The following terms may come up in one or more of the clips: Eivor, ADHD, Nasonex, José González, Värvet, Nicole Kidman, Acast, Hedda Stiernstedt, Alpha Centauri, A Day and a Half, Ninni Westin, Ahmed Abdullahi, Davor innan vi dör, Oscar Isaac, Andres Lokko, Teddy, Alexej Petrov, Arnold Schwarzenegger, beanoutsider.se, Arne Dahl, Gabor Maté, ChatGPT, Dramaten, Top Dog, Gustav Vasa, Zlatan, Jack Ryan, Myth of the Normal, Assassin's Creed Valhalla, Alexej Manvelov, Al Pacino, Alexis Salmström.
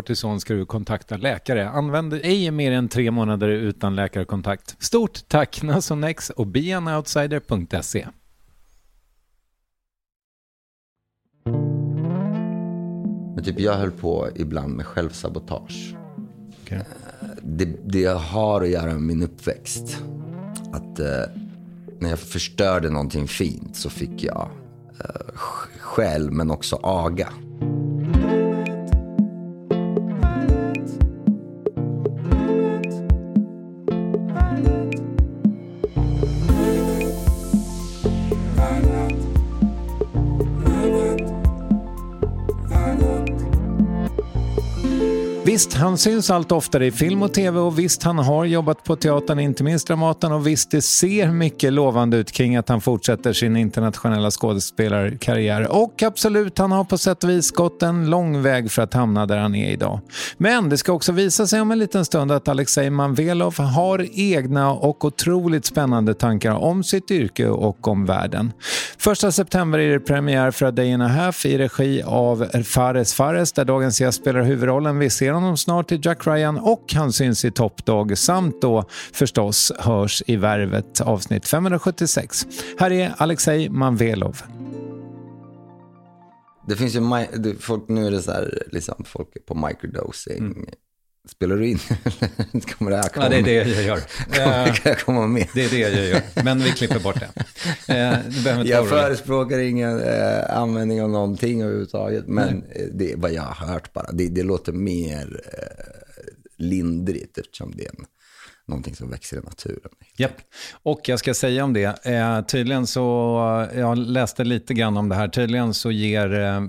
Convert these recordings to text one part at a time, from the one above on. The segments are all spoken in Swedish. kortison ska du kontakta läkare. Använd ej mer än 3 månader utan läkarkontakt. Stort tack Nasonex och beanoutsider.se. Men typ jag höll på ibland med självsabotage. Okay. Det har att göra med min uppväxt. Att när jag förstörde någonting fint så fick jag själv men också aga. Visst, han syns allt oftare i film och tv, och visst, han har jobbat på teatern, inte minst Dramaten, och visst, det ser mycket lovande ut kring att han fortsätter sin internationella skådespelarkarriär. Och absolut, han har på sätt och vis gått en lång väg för att hamna där han är idag. Men det ska också visa sig om en liten stund att Alexej Manvelov har egna och otroligt spännande tankar om sitt yrke och om världen. 1 september är det premiär för A Day and a Half i regi av Fares Fares, där dagens gäst spelar huvudrollen. Vi ser honom snart i Jack Ryan och han syns i Top Dog, samt då förstås hörs i Värvet avsnitt 576. Här är Alexej Manvelov. Det finns ju folk nu är det så här, liksom, folk är på microdosing. Mm. Spelar du in? Kommer det här komma? Ja, det är det jag gör. Kan jag komma med? Det är det jag gör, men vi klipper bort det. Jag förespråkar ingen användning av någonting överhuvudtaget, men det är vad jag har hört bara. Det låter mer lindrigt eftersom det är någonting som växer i naturen. Japp. Och jag ska säga om det, tydligen så, jag läste lite grann om det här, tydligen så ger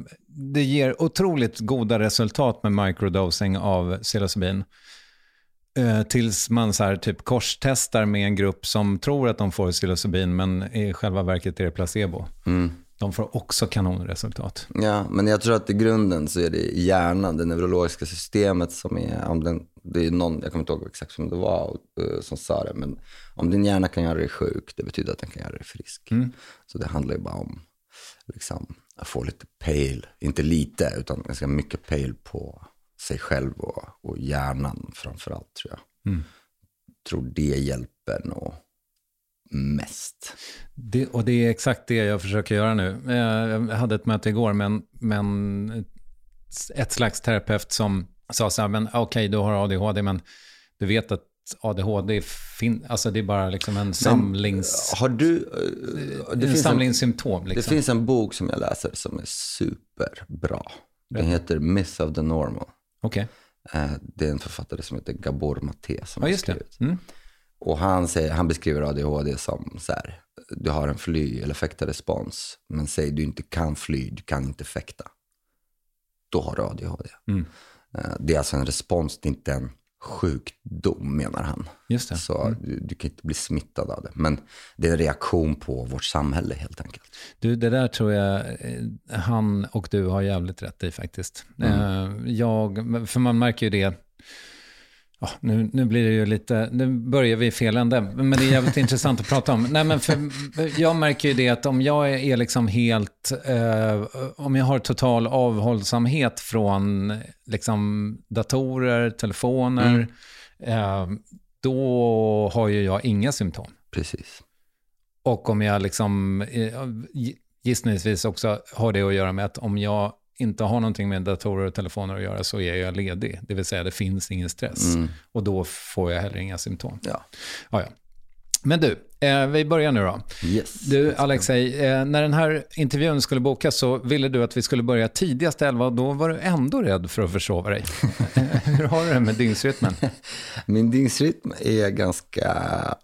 otroligt goda resultat med microdosing av psilocybin. Tills man så här typ korstestar med en grupp som tror att de får psilocybin, men i själva verket är det placebo. Mm. de får också kanonresultat. Ja, men jag tror att i grunden så är det hjärnan, det neurologiska systemet som är, det är någon, jag kommer inte ihåg exakt som det var som sa det, men om din hjärna kan göra dig sjuk, det betyder att den kan göra dig frisk. Mm. Så det handlar ju bara om liksom, att få lite pejl, inte lite utan ganska mycket pejl på sig själv och hjärnan framförallt tror jag. Mm. Jag tror det hjälper nog mest. Det, och det är exakt det jag försöker göra nu. Jag hade ett möte igår men ett slags terapeut som sa så här, men okej, du har ADHD men du vet att ADHD alltså det är bara liksom en samlings... Har du... Det finns samlingssymptom. Liksom. Det finns en bok som jag läser som är superbra. Den heter Myth of the Normal. Okej. Det är en författare som heter Gabor Maté som har skrivit. Mm. Och han beskriver ADHD som så här, du har en fly- eller fäktarespons, men säg du inte kan fly, du kan inte fäkta. Då har du ADHD. Mm. Det är alltså en respons, det är inte en sjukdom menar han. Just det. Så du kan inte bli smittad av det. Men det är en reaktion på vårt samhälle helt enkelt. Du, det där tror jag han och du har jävligt rätt i faktiskt. Mm. För man märker ju det. Ja, nu blir det ju lite, nu börjar vi i fel ände, men det är jävligt intressant att prata om. Nej, men jag märker ju det att om jag är liksom helt, om jag har total avhållsamhet från liksom datorer, telefoner, då har ju jag inga symptom. Precis. Och om jag liksom, gissningsvis också har det att göra med att om jag inte har någonting med datorer och telefoner att göra så är jag ledig. Det vill säga det finns ingen stress. Mm. Och då får jag heller inga symptom. Ja. Ja. Men du, vi börjar nu då. Yes. Du Alexej, när den här intervjun skulle bokas så ville du att vi skulle börja tidigast 11 och då var du ändå rädd för att försova dig. Hur har du det med dygnsrytmen? Min dygnsrytm är ganska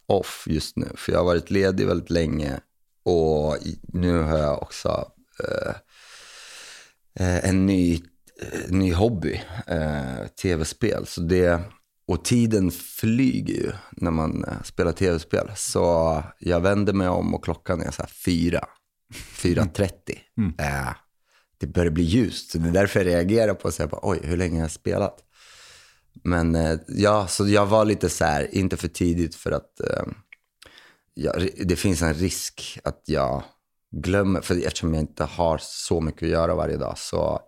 off just nu för jag har varit ledig väldigt länge och nu har jag också... en ny hobby, tv-spel. Så det, och tiden flyger ju när man spelar tv-spel. Så jag vänder mig om och klockan är så här 4:30. Mm. Det börjar bli ljust, så det är därför jag reagerar på att säga, oj, hur länge har jag spelat? Men ja, så jag var lite så här, inte för tidigt för att det finns en risk att jag glömmer, för eftersom jag inte har så mycket att göra varje dag så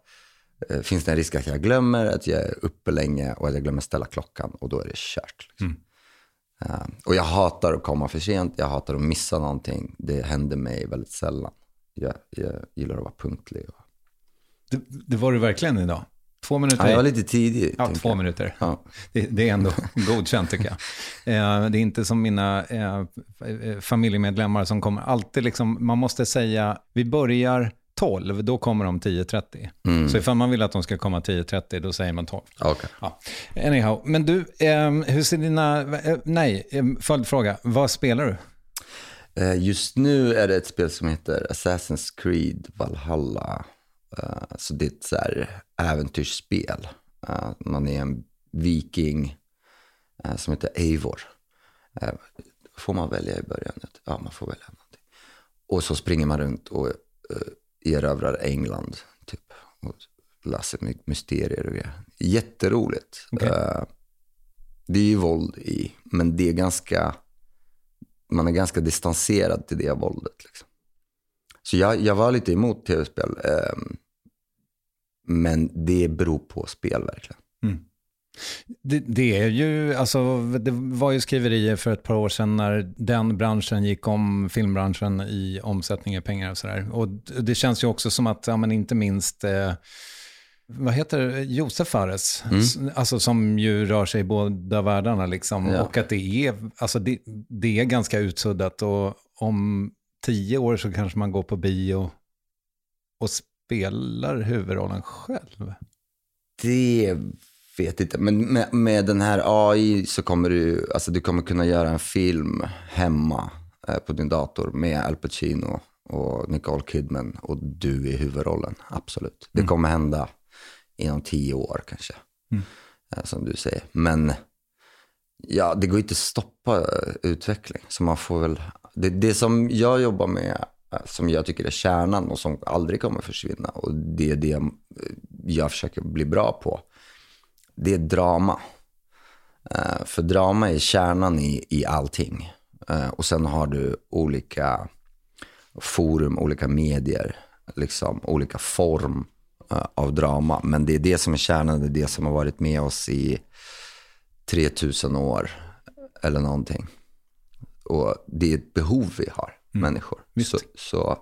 finns det en risk att jag glömmer, att jag är uppe länge och att jag glömmer ställa klockan och då är det kört. Liksom. Mm. Och jag hatar att komma för sent, jag hatar att missa någonting. Det händer mig väldigt sällan. Jag gillar att vara punktlig. Det var du verkligen idag? 2 minuter? Ja, jag var lite tidig. Ja, 2 minuter. Ja. Det är ändå godkänt tycker jag. Det är inte som mina familjemedlemmar som kommer alltid liksom, man måste säga, vi börjar 12, då kommer de 10:30. Mm. Så ifall man vill att de ska komma 10:30, då säger man 12. Okay. Ja. Anyhow, men du, hur ser dina, följdfråga, vad spelar du? Just nu är det ett spel som heter Assassin's Creed Valhalla. Så det är ett så här äventyrsspel. Man är en viking som heter Eivor. Får man välja i början? Ja, man får välja någonting. Och så springer man runt och erövrar England typ, och löser mysterier och grejer. Jätteroligt. Okay. Det är ju våld i, men det är ganska, man är ganska distanserad till det våldet liksom. Så jag var lite emot tv-spel. Men det beror på spel verkligen. Mm. Det är ju, alltså, det var ju skriverier för ett par år sedan när den branschen gick om filmbranschen i omsättning i pengar och sådär. Och det känns ju också som att, ja, men inte minst... vad heter José Fares? Mm. Alltså som ju rör sig i båda världarna liksom. Ja. Och att det är, alltså, det är ganska utsuddat. Och om 10 år så kanske man går på bio och spelar huvudrollen själv. Det vet inte. Men med den här AI så kommer du kommer kunna göra en film hemma på din dator med Al Pacino och Nicole Kidman och du i huvudrollen. Absolut. Det kommer hända inom 10 år kanske. Mm. Som du säger. Men ja, det går inte att stoppa utveckling. Så man får väl... Det som jag jobbar med som jag tycker är kärnan och som aldrig kommer försvinna, och det är det jag försöker bli bra på, det är drama. För drama är kärnan i allting. Och sen har du olika forum, olika medier, liksom olika form av drama, men det är det som är kärnan, det är det som har varit med oss i 3000 år eller någonting. Och det är ett behov vi har, människor. Så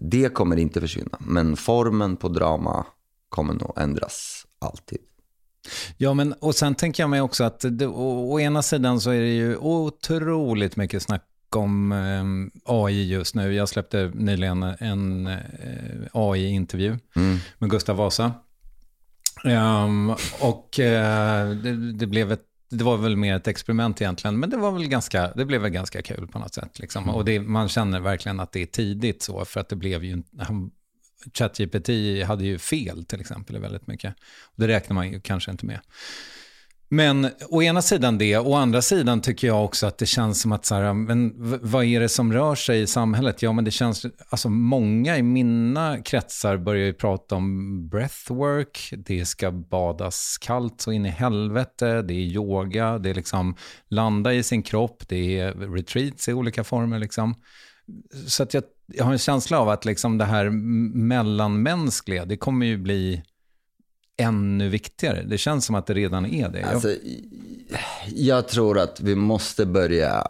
det kommer inte försvinna, men formen på drama kommer nog ändras alltid. Ja, men och sen tänker jag mig också att det, å ena sidan så är det ju otroligt mycket snack om AI just nu. Jag släppte nyligen en AI-intervju med Gustav Vasa. Det blev det var väl mer ett experiment egentligen, men det var väl ganska kul på något sätt liksom. Och det, man känner verkligen att det är tidigt så, för att det blev ju ChatGPT hade ju fel till exempel väldigt mycket. Och det räknar man ju kanske inte med. Men å ena sidan det, å andra sidan tycker jag också att det känns som att så här, men vad är det som rör sig i samhället? Ja, men det känns, alltså många i mina kretsar börjar ju prata om breathwork, det ska badas kallt så in i helvete, det är yoga, det är liksom landa i sin kropp, det är retreats i olika former liksom. Så att jag har en känsla av att liksom det här mellanmänskliga, det kommer ju bli ännu viktigare. Det känns som att det redan är det. Alltså, jag tror att vi måste börja,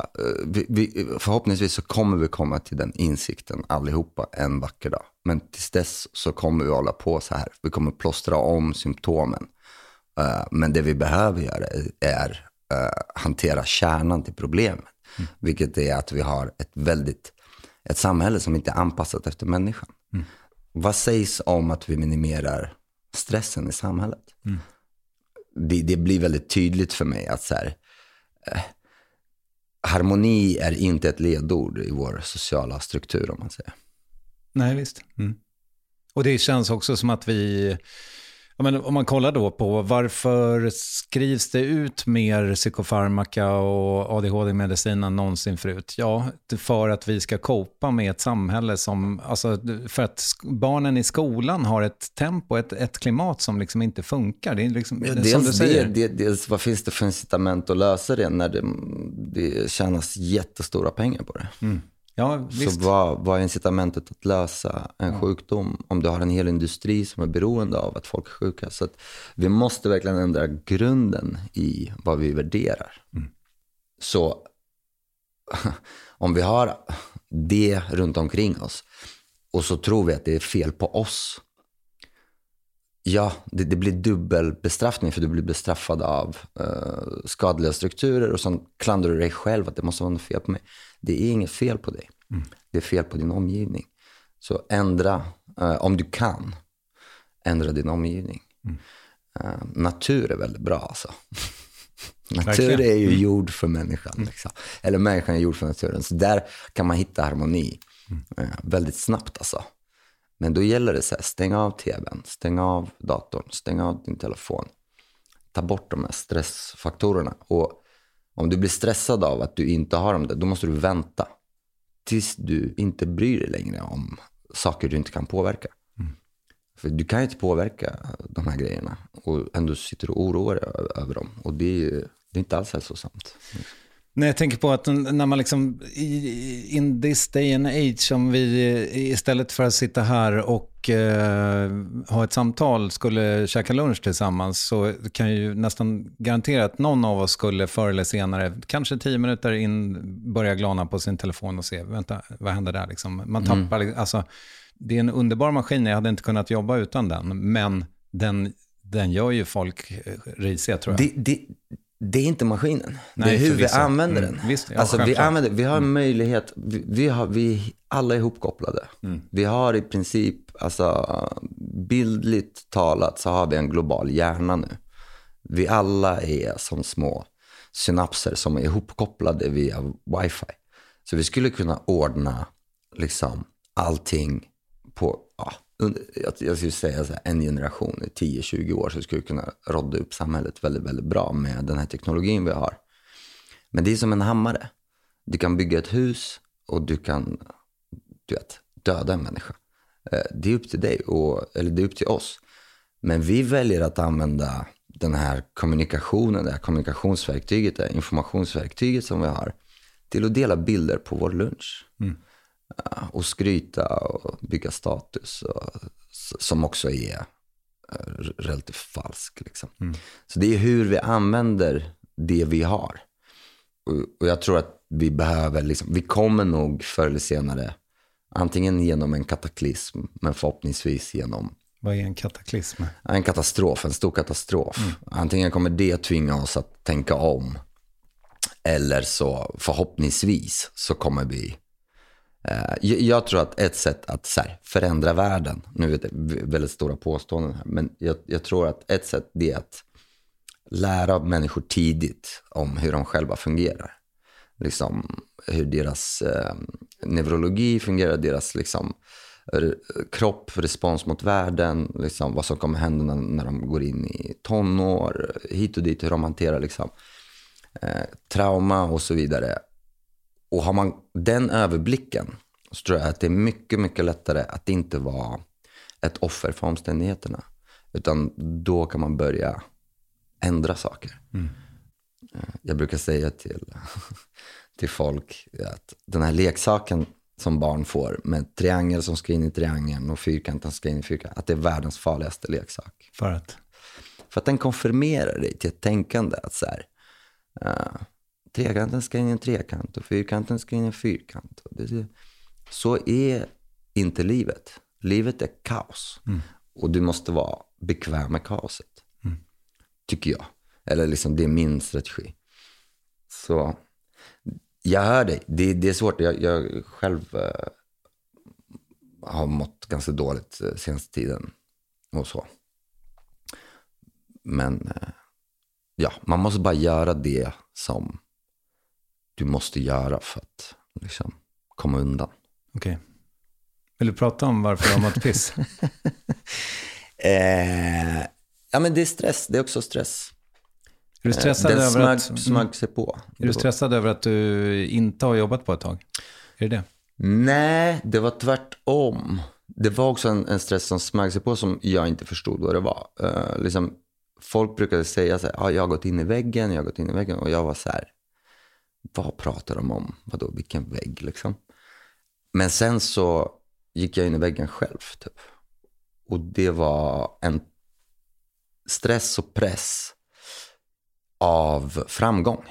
förhoppningsvis så kommer vi komma till den insikten allihopa en vacker dag. Men tills dess så kommer vi hålla på så här. Vi kommer plåstra om symptomen. Men det vi behöver göra är hantera kärnan till problemet. Vilket är att vi har ett samhälle som inte är anpassat efter människan. Vad sägs om att vi minimerar stressen i samhället? Det blir väldigt tydligt för mig att så här, harmoni är inte ett ledord i vår sociala struktur, om man säger. Nej, visst. Och det känns också som att vi, ja, men om man kollar då på varför skrivs det ut mer psykofarmaka och ADHD-medicin än någonsin förut? Ja, för att vi ska copa med ett samhälle som, alltså för att barnen i skolan har ett tempo, ett klimat som liksom inte funkar. Det är liksom, ja, dels, som du säger. Dels vad finns det för incitament att lösa det när det tjänas jättestora pengar på det? Ja, så vad är incitamentet att lösa en sjukdom om du har en hel industri som är beroende av att folk är sjuka? Så att vi måste verkligen ändra grunden i vad vi värderar. Så om vi har det runt omkring oss och så tror vi att det är fel på oss, ja, det blir dubbel bestraffning, för du blir bestraffad av skadliga strukturer och sen klandrar du dig själv att det måste vara något fel på mig. Det är inget fel på dig. Det är fel på din omgivning. Så ändra, om du kan, ändra din omgivning. Natur är väldigt bra alltså. Natur är ju jord för människan. Liksom. Eller människan är jord för naturen. Så där kan man hitta harmoni väldigt snabbt alltså. Men då gäller det så här, stäng av tvn, stäng av datorn, stäng av din telefon. Ta bort de här stressfaktorerna. Och om du blir stressad av att du inte har dem där, då måste du vänta tills du inte bryr dig längre om saker du inte kan påverka. För du kan ju inte påverka de här grejerna och ändå sitter du och oroar dig över dem. Och det är inte alls hälsosamt. Nej, jag tänker på att när man liksom in this day and age, som vi istället för att sitta här och ha ett samtal skulle käka lunch tillsammans, så kan ju nästan garantera att någon av oss skulle förr eller senare, kanske 10 minuter in, börja glana på sin telefon och se, vänta, vad händer där liksom? Man tappar, alltså det är en underbar maskin, jag hade inte kunnat jobba utan den, men den gör ju folk risiga, tror jag. Det är inte maskinen. Nej, det är hur vi använder den. Visst, ja, alltså, vi har en möjlighet. Vi alla är ihopkopplade. Vi har i princip, alltså, bildligt talat så har vi en global hjärna nu. Vi alla är som små synapser som är ihopkopplade via wifi. Så vi skulle kunna ordna liksom allting på, ja, jag skulle säga så här, en generation i 10-20 år så skulle vi kunna rodda upp samhället väldigt, väldigt bra med den här teknologin vi har. Men det är som en hammare. Du kan bygga ett hus och du kan du vet, döda en människa. Det är upp till dig, eller det är upp till oss. Men vi väljer att använda den här kommunikationen, det här kommunikationsverktyget, det här informationsverktyget som vi har, till att dela bilder på vår lunch. Mm. Och skryta och bygga status och, som också är relativt falsk. Liksom. Mm. Så det är hur vi använder det vi har. Och jag tror att vi behöver, liksom, vi kommer nog förr eller senare, antingen genom en kataklysm, men förhoppningsvis genom... Vad är en kataklysm? En katastrof, en stor katastrof. Mm. Antingen kommer det tvinga oss att tänka om, eller så förhoppningsvis så kommer vi... Jag tror att ett sätt att så här, förändra världen, nu är det väldigt stora påståenden här, men jag tror att ett sätt det är att lära människor tidigt om hur de själva fungerar. Liksom, hur deras neurologi fungerar, deras liksom, kropp, respons mot världen, liksom, vad som kommer hända när de går in i tonår, hit och dit, hur de hanterar liksom, trauma och så vidare. Och har man den överblicken så tror jag att det är mycket, mycket lättare att inte vara ett offer för omständigheterna. Utan då kan man börja ändra saker. Mm. Jag brukar säga till folk att den här leksaken som barn får med triangel som ska in i triangeln och fyrkanten ska in i fyrkanten, att det är världens farligaste leksak. För att? För att den konfirmerar dig till ett tänkande att så här... trekanten ska in i en trekant och fyrkanten ska in i en fyrkant. Så är inte livet. Livet är kaos. Mm. Och du måste vara bekväm med kaoset. Mm. Tycker jag. Eller liksom det är min strategi. Så jag hör dig. Det är svårt. Jag själv har mått ganska dåligt senaste tiden. Och så. Men ja, man måste bara göra det som du måste göra för att liksom komma undan. Okej. Vill du prata om varför du har mått piss? Ja, men det är stress. Det är också stress. Är du stressad smög sig på. Är du stressad över att du inte har jobbat på ett tag? Är det det? Nej, det var tvärtom. Det var också en stress som smög sig på som jag inte förstod vad det var. Liksom, folk brukade säga så här, jag har gått in i väggen, och jag var så här, vad pratar de om? Vadå, vilken vägg liksom? Men sen så gick jag in i väggen själv typ. Och det var en stress och press av framgång.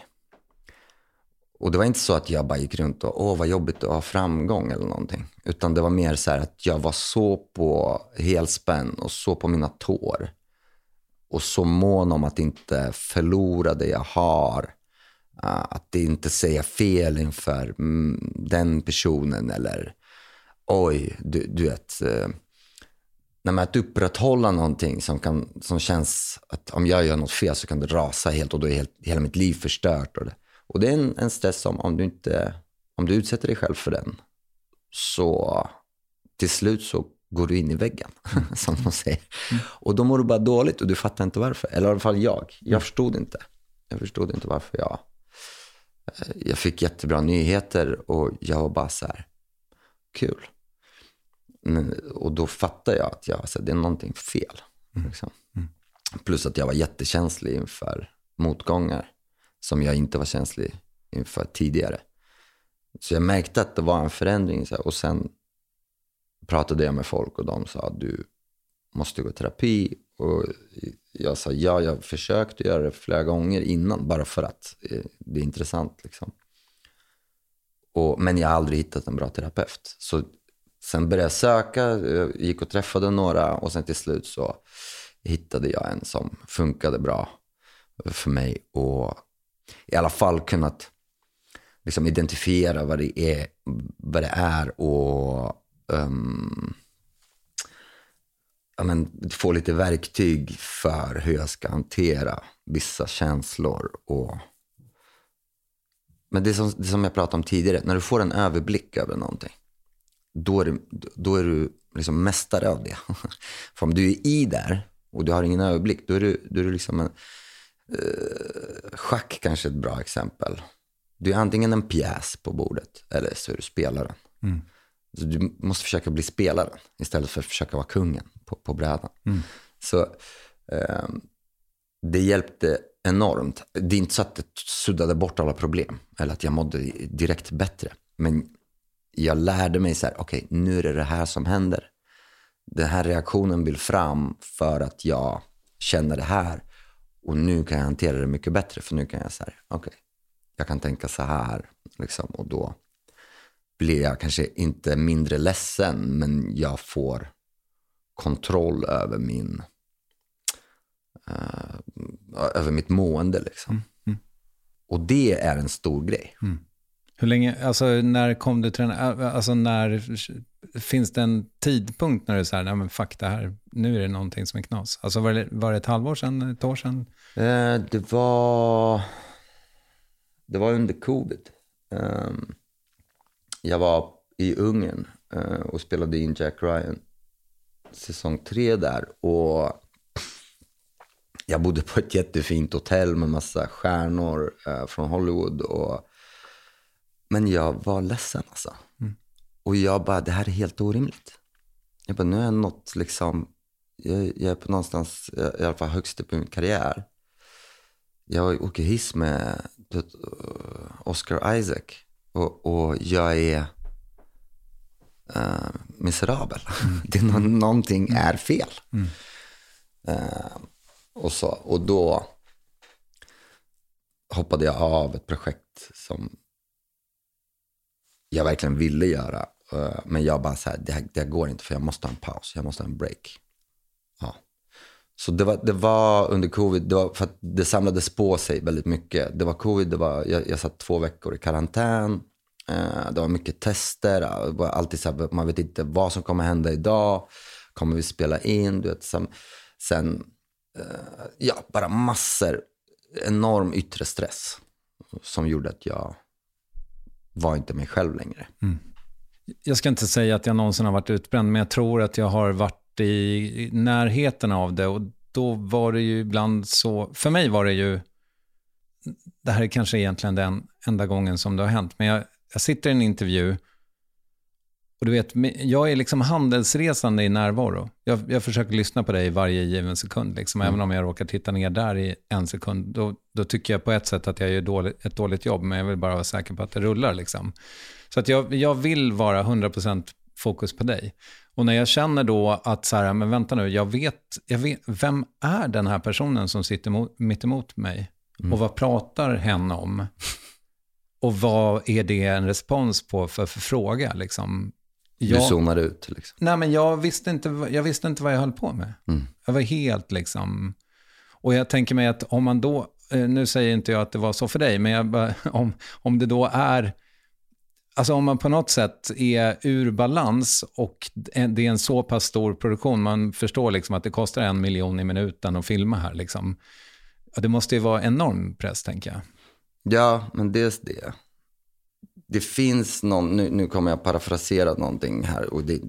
Och det var inte så att jag bara gick runt och vad jobbigt att ha framgång eller någonting. Utan det var mer så här att jag var så på helspänn och så på mina tår. Och så mån om att inte förlora det jag har. Att inte säga fel inför den personen eller oj, du vet, att upprätthålla någonting som känns att om jag gör något fel så kan det rasa helt och då är hela mitt liv förstört. Och det är en stress som om du utsätter dig själv för den så till slut så går du in i väggen, som de säger. Och då mår du bara dåligt och du fattar inte varför. Eller i alla fall jag förstod inte. Varför jag fick jättebra nyheter och jag var bara så här kul. Och då fattade jag att det är någonting fel. Liksom. Mm. Plus att jag var jättekänslig inför motgångar som jag inte var känslig inför tidigare. Så jag märkte att det var en förändring. Och sen pratade jag med folk och de sa att du måste gå i terapi. Och jag sa jag försökte göra det flera gånger innan bara för att det är intressant liksom. Men jag har aldrig hittat en bra terapeut. Så sen började jag söka, gick och träffade några och sen till slut så hittade jag en som funkade bra för mig och i alla fall kunnat liksom identifiera vad det är och få lite verktyg för hur jag ska hantera vissa känslor. Men det som jag pratade om tidigare, när du får en överblick över någonting, då är du liksom mästare av det. För om du är i där och du har ingen överblick, då är du liksom en... schack kanske ett bra exempel. Du är antingen en pjäs på bordet eller så är du spelaren. Mm. Så du måste försöka bli spelaren istället för att försöka vara kungen på brädan. Mm. Så det hjälpte enormt. Det är inte så att det suddade bort alla problem eller att jag mådde direkt bättre. Men jag lärde mig så här, okej, nu är det här som händer. Den här reaktionen vill fram för att jag känner det här. Och nu kan jag hantera det mycket bättre. För nu kan jag så här, okej, jag kan tänka så här. Liksom, och då blir jag kanske inte mindre ledsen. Men jag får kontroll över över mitt mående liksom. Och det är en stor grej. Hur länge, alltså när kom du träna, alltså när finns det en tidpunkt när du så här, nej men fuck det här, nu är det någonting som är knas, alltså var det ett halvår sedan, ett år sedan? Det var under covid. Jag var i Ungern och spelade in Jack Ryan säsong 3 där, och jag bodde på ett jättefint hotell med massa stjärnor från Hollywood. Men jag var ledsen alltså. Mm. Och jag bara, det här är helt orimligt. Jag bara, nu är jag något liksom... Jag är på någonstans, i alla fall högst upp i min karriär. Jag åker hiss med Oscar Isaac. Och jag är miserabel. Mm. Det är någonting är fel. Mm. Och då hoppade jag av ett projekt som jag verkligen ville göra. Men jag bara så här, det här går inte, för jag måste ha en paus. Jag måste ha en break. Ja. Så det var under covid. Det var för att det samlades på sig väldigt mycket. Det var covid, jag satt 2 veckor i karantän. Det var mycket tester. Det var alltid så här, man vet inte vad som kommer hända idag. Kommer vi spela in? Du vet, sen bara massor, enorm yttre stress som gjorde att jag var inte mig själv längre. Mm. Jag ska inte säga att jag någonsin har varit utbränd, men jag tror att jag har varit i närheten av det, och då var det ju ibland så, för mig var det ju, det här är kanske egentligen den enda gången som det har hänt, men jag sitter i en intervju. Och du vet, jag är liksom handelsresande i närvaro. Jag försöker lyssna på dig varje given sekund. Liksom. Även om jag råkar titta ner där i en sekund. Då tycker jag på ett sätt att jag gör ett dåligt jobb. Men jag vill bara vara säker på att det rullar. Liksom. Så att jag vill vara 100% fokus på dig. Och när jag känner då att så här, men vänta nu. Jag vet vem är den här personen som sitter mitt emot mig? Mm. Och vad pratar hen om? Och vad är det en respons på för fråga? Liksom? Du zonade ut liksom. Nej, men jag visste inte vad jag höll på med. Mm. Jag var helt liksom... Och jag tänker mig att om man då... Nu säger inte jag att det var så för dig, men jag bara, om det då är... Alltså om man på något sätt är ur balans och det är en så pass stor produktion, man förstår liksom att det kostar 1 miljon i minuten att filma här liksom. Det måste ju vara enorm press, tänker jag. Ja, men det. Det finns någon, nu kommer jag parafrasera någonting här, och det,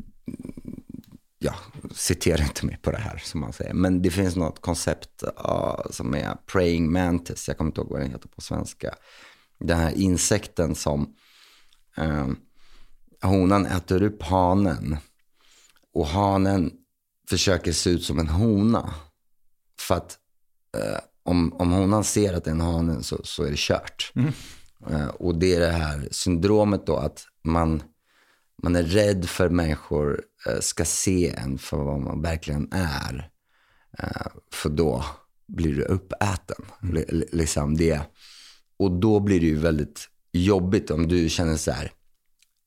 ja, citerar inte mig på det här som man säger, men det finns något koncept som är praying mantis, jag kommer inte ihåg vad den heter på svenska, den här insekten som honan äter upp hanen, och hanen försöker se ut som en hona för att om honan ser att det är en hanen så är det kört. Mm. Och det är det här syndromet då, att man är rädd för människor ska se en för vad man verkligen är, för då blir du uppäten. Mm. Liksom det. Och då blir det ju väldigt jobbigt om du känner så här,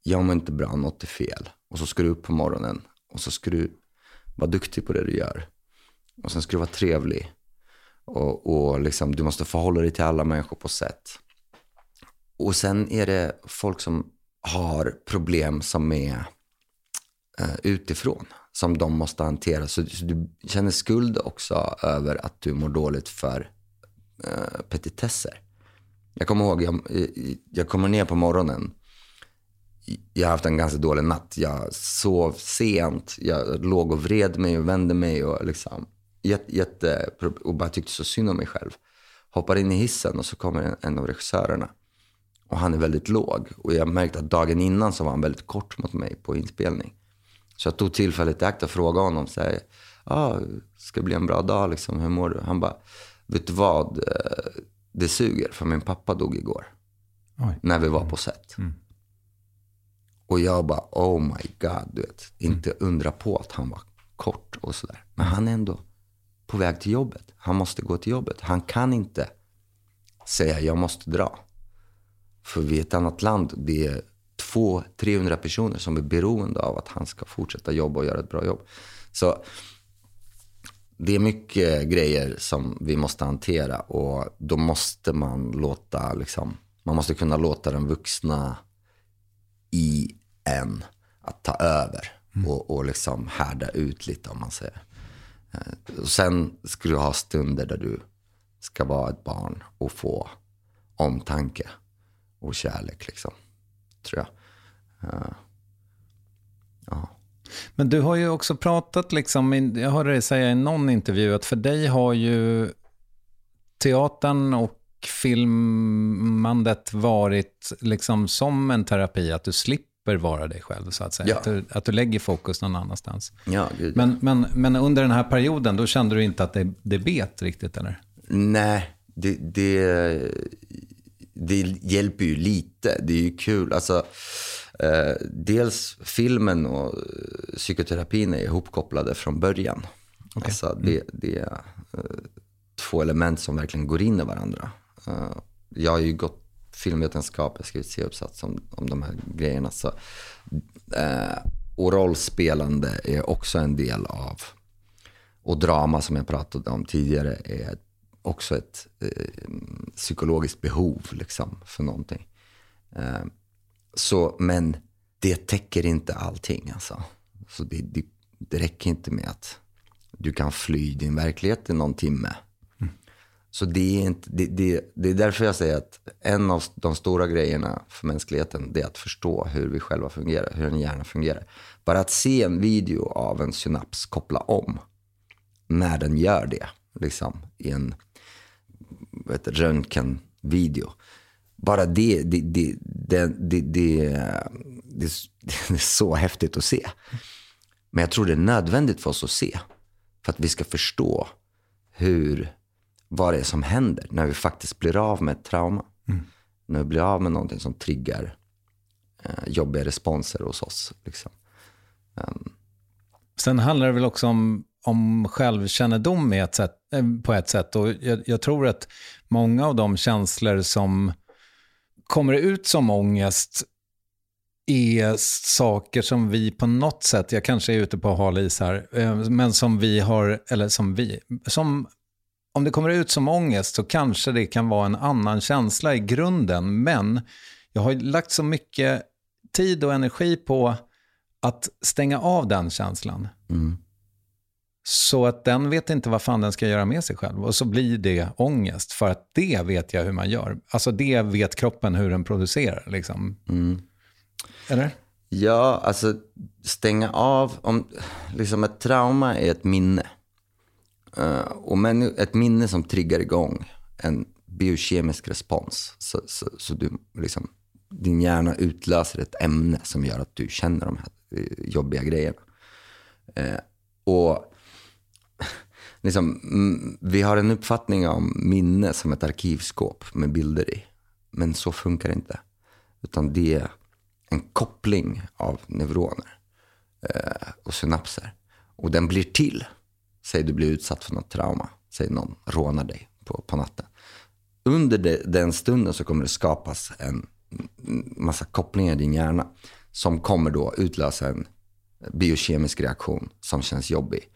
jag mår inte bra, något är fel, och så ska du upp på morgonen och så ska du vara duktig på det du gör, och sen ska du vara trevlig, och liksom, du måste förhålla dig till alla människor på sätt. Och sen är det folk som har problem som är utifrån, som de måste hantera. Så du känner skuld också över att du mår dåligt för petitesser. Jag kommer ihåg, jag kommer ner på morgonen. Jag har haft en ganska dålig natt. Jag sov sent. Jag låg och vred mig och vände mig. Och, liksom, och bara tyckte så synd om mig själv. Hoppar in i hissen och så kommer en av regissörerna. Och han är väldigt låg. Och jag märkte att dagen innan så var han väldigt kort mot mig på inspelning. Så jag tog tillfället i akt och frågade honom. Ja, ska det bli en bra dag liksom, hur mår du? Han bara, vet du vad? Det suger, för min pappa dog igår. Oj. När vi var på set. Mm. Och jag bara, oh my god, du vet. Inte undra på att han var kort och sådär. Men han är ändå på väg till jobbet. Han måste gå till jobbet. Han kan inte säga, jag måste dra. För vi är ett annat land. Det är 200-300 personer som är beroende av att han ska fortsätta jobba och göra ett bra jobb. Så det är mycket grejer som vi måste hantera. Och då måste man låta, liksom, man måste kunna låta den vuxna i en att ta över. Och liksom härda ut lite, om man säger. Och sen ska du ha stunder där du ska vara ett barn och få omtanke och kärlek, liksom, tror jag. Ja. Men du har ju också pratat, liksom, jag hörde dig säga i någon intervju att för dig har ju teatern och filmandet varit liksom som en terapi, att du slipper vara dig själv, så att säga. Ja. Att du lägger fokus någon annanstans. Ja, gud. Men under den här perioden då kände du inte att det bet riktigt, eller? Nej, det hjälper ju lite. Det är ju kul. Alltså, dels filmen och psykoterapin är ihopkopplade från början. Okay. Alltså, det är två element som verkligen går in i varandra. Jag har ju gått filmvetenskap, jag skrivit C-uppsats om de här grejerna. Så, och rollspelande är också en del av, och drama som jag pratade om tidigare är också ett psykologiskt behov, liksom, för någonting. Så, men det täcker inte allting, alltså. Så det räcker inte med att du kan fly din verklighet i någon timme. Så det är, inte, det är därför jag säger att en av de stora grejerna för mänskligheten, det är att förstå hur vi själva fungerar, hur en hjärna fungerar. Bara att se en video av en synaps koppla om när den gör det, liksom, i en röntgenvideo. Bara det är så häftigt att se. Men jag tror det är nödvändigt för oss att se, för att vi ska förstå vad det är som händer när vi faktiskt blir av med ett trauma. Mm. När vi blir av med någonting som triggar jobbiga responser hos oss, liksom. Sen handlar det väl också om självkännedom på ett sätt. Och jag tror att många av de känslor som kommer ut som ångest är saker som vi på något sätt, jag kanske är ute på halis här, men som vi har, eller som om det kommer ut som ångest så kanske det kan vara en annan känsla i grunden. Men jag har lagt så mycket tid och energi på att stänga av den känslan. Mm. Så att den vet inte vad fan den ska göra med sig själv. Och så blir det ångest. För att det vet jag hur man gör. Alltså det vet kroppen hur den producerar, liksom. Mm. Eller? Ja, alltså stänga av. Om, liksom, ett trauma är ett minne. Och ett minne som triggar igång en biokemisk respons. Så du, liksom, din hjärna utlöser ett ämne som gör att du känner de här jobbiga grejerna. Och liksom, vi har en uppfattning om minne som ett arkivskåp med bilder i. Men så funkar det inte. Utan det är en koppling av neuroner och synapser. Och den blir till. Säg du blir utsatt för något trauma. Säg någon rånar dig på natten. Under den stunden så kommer det skapas en massa kopplingar i din hjärna som kommer då utlösa en biokemisk reaktion som känns jobbig.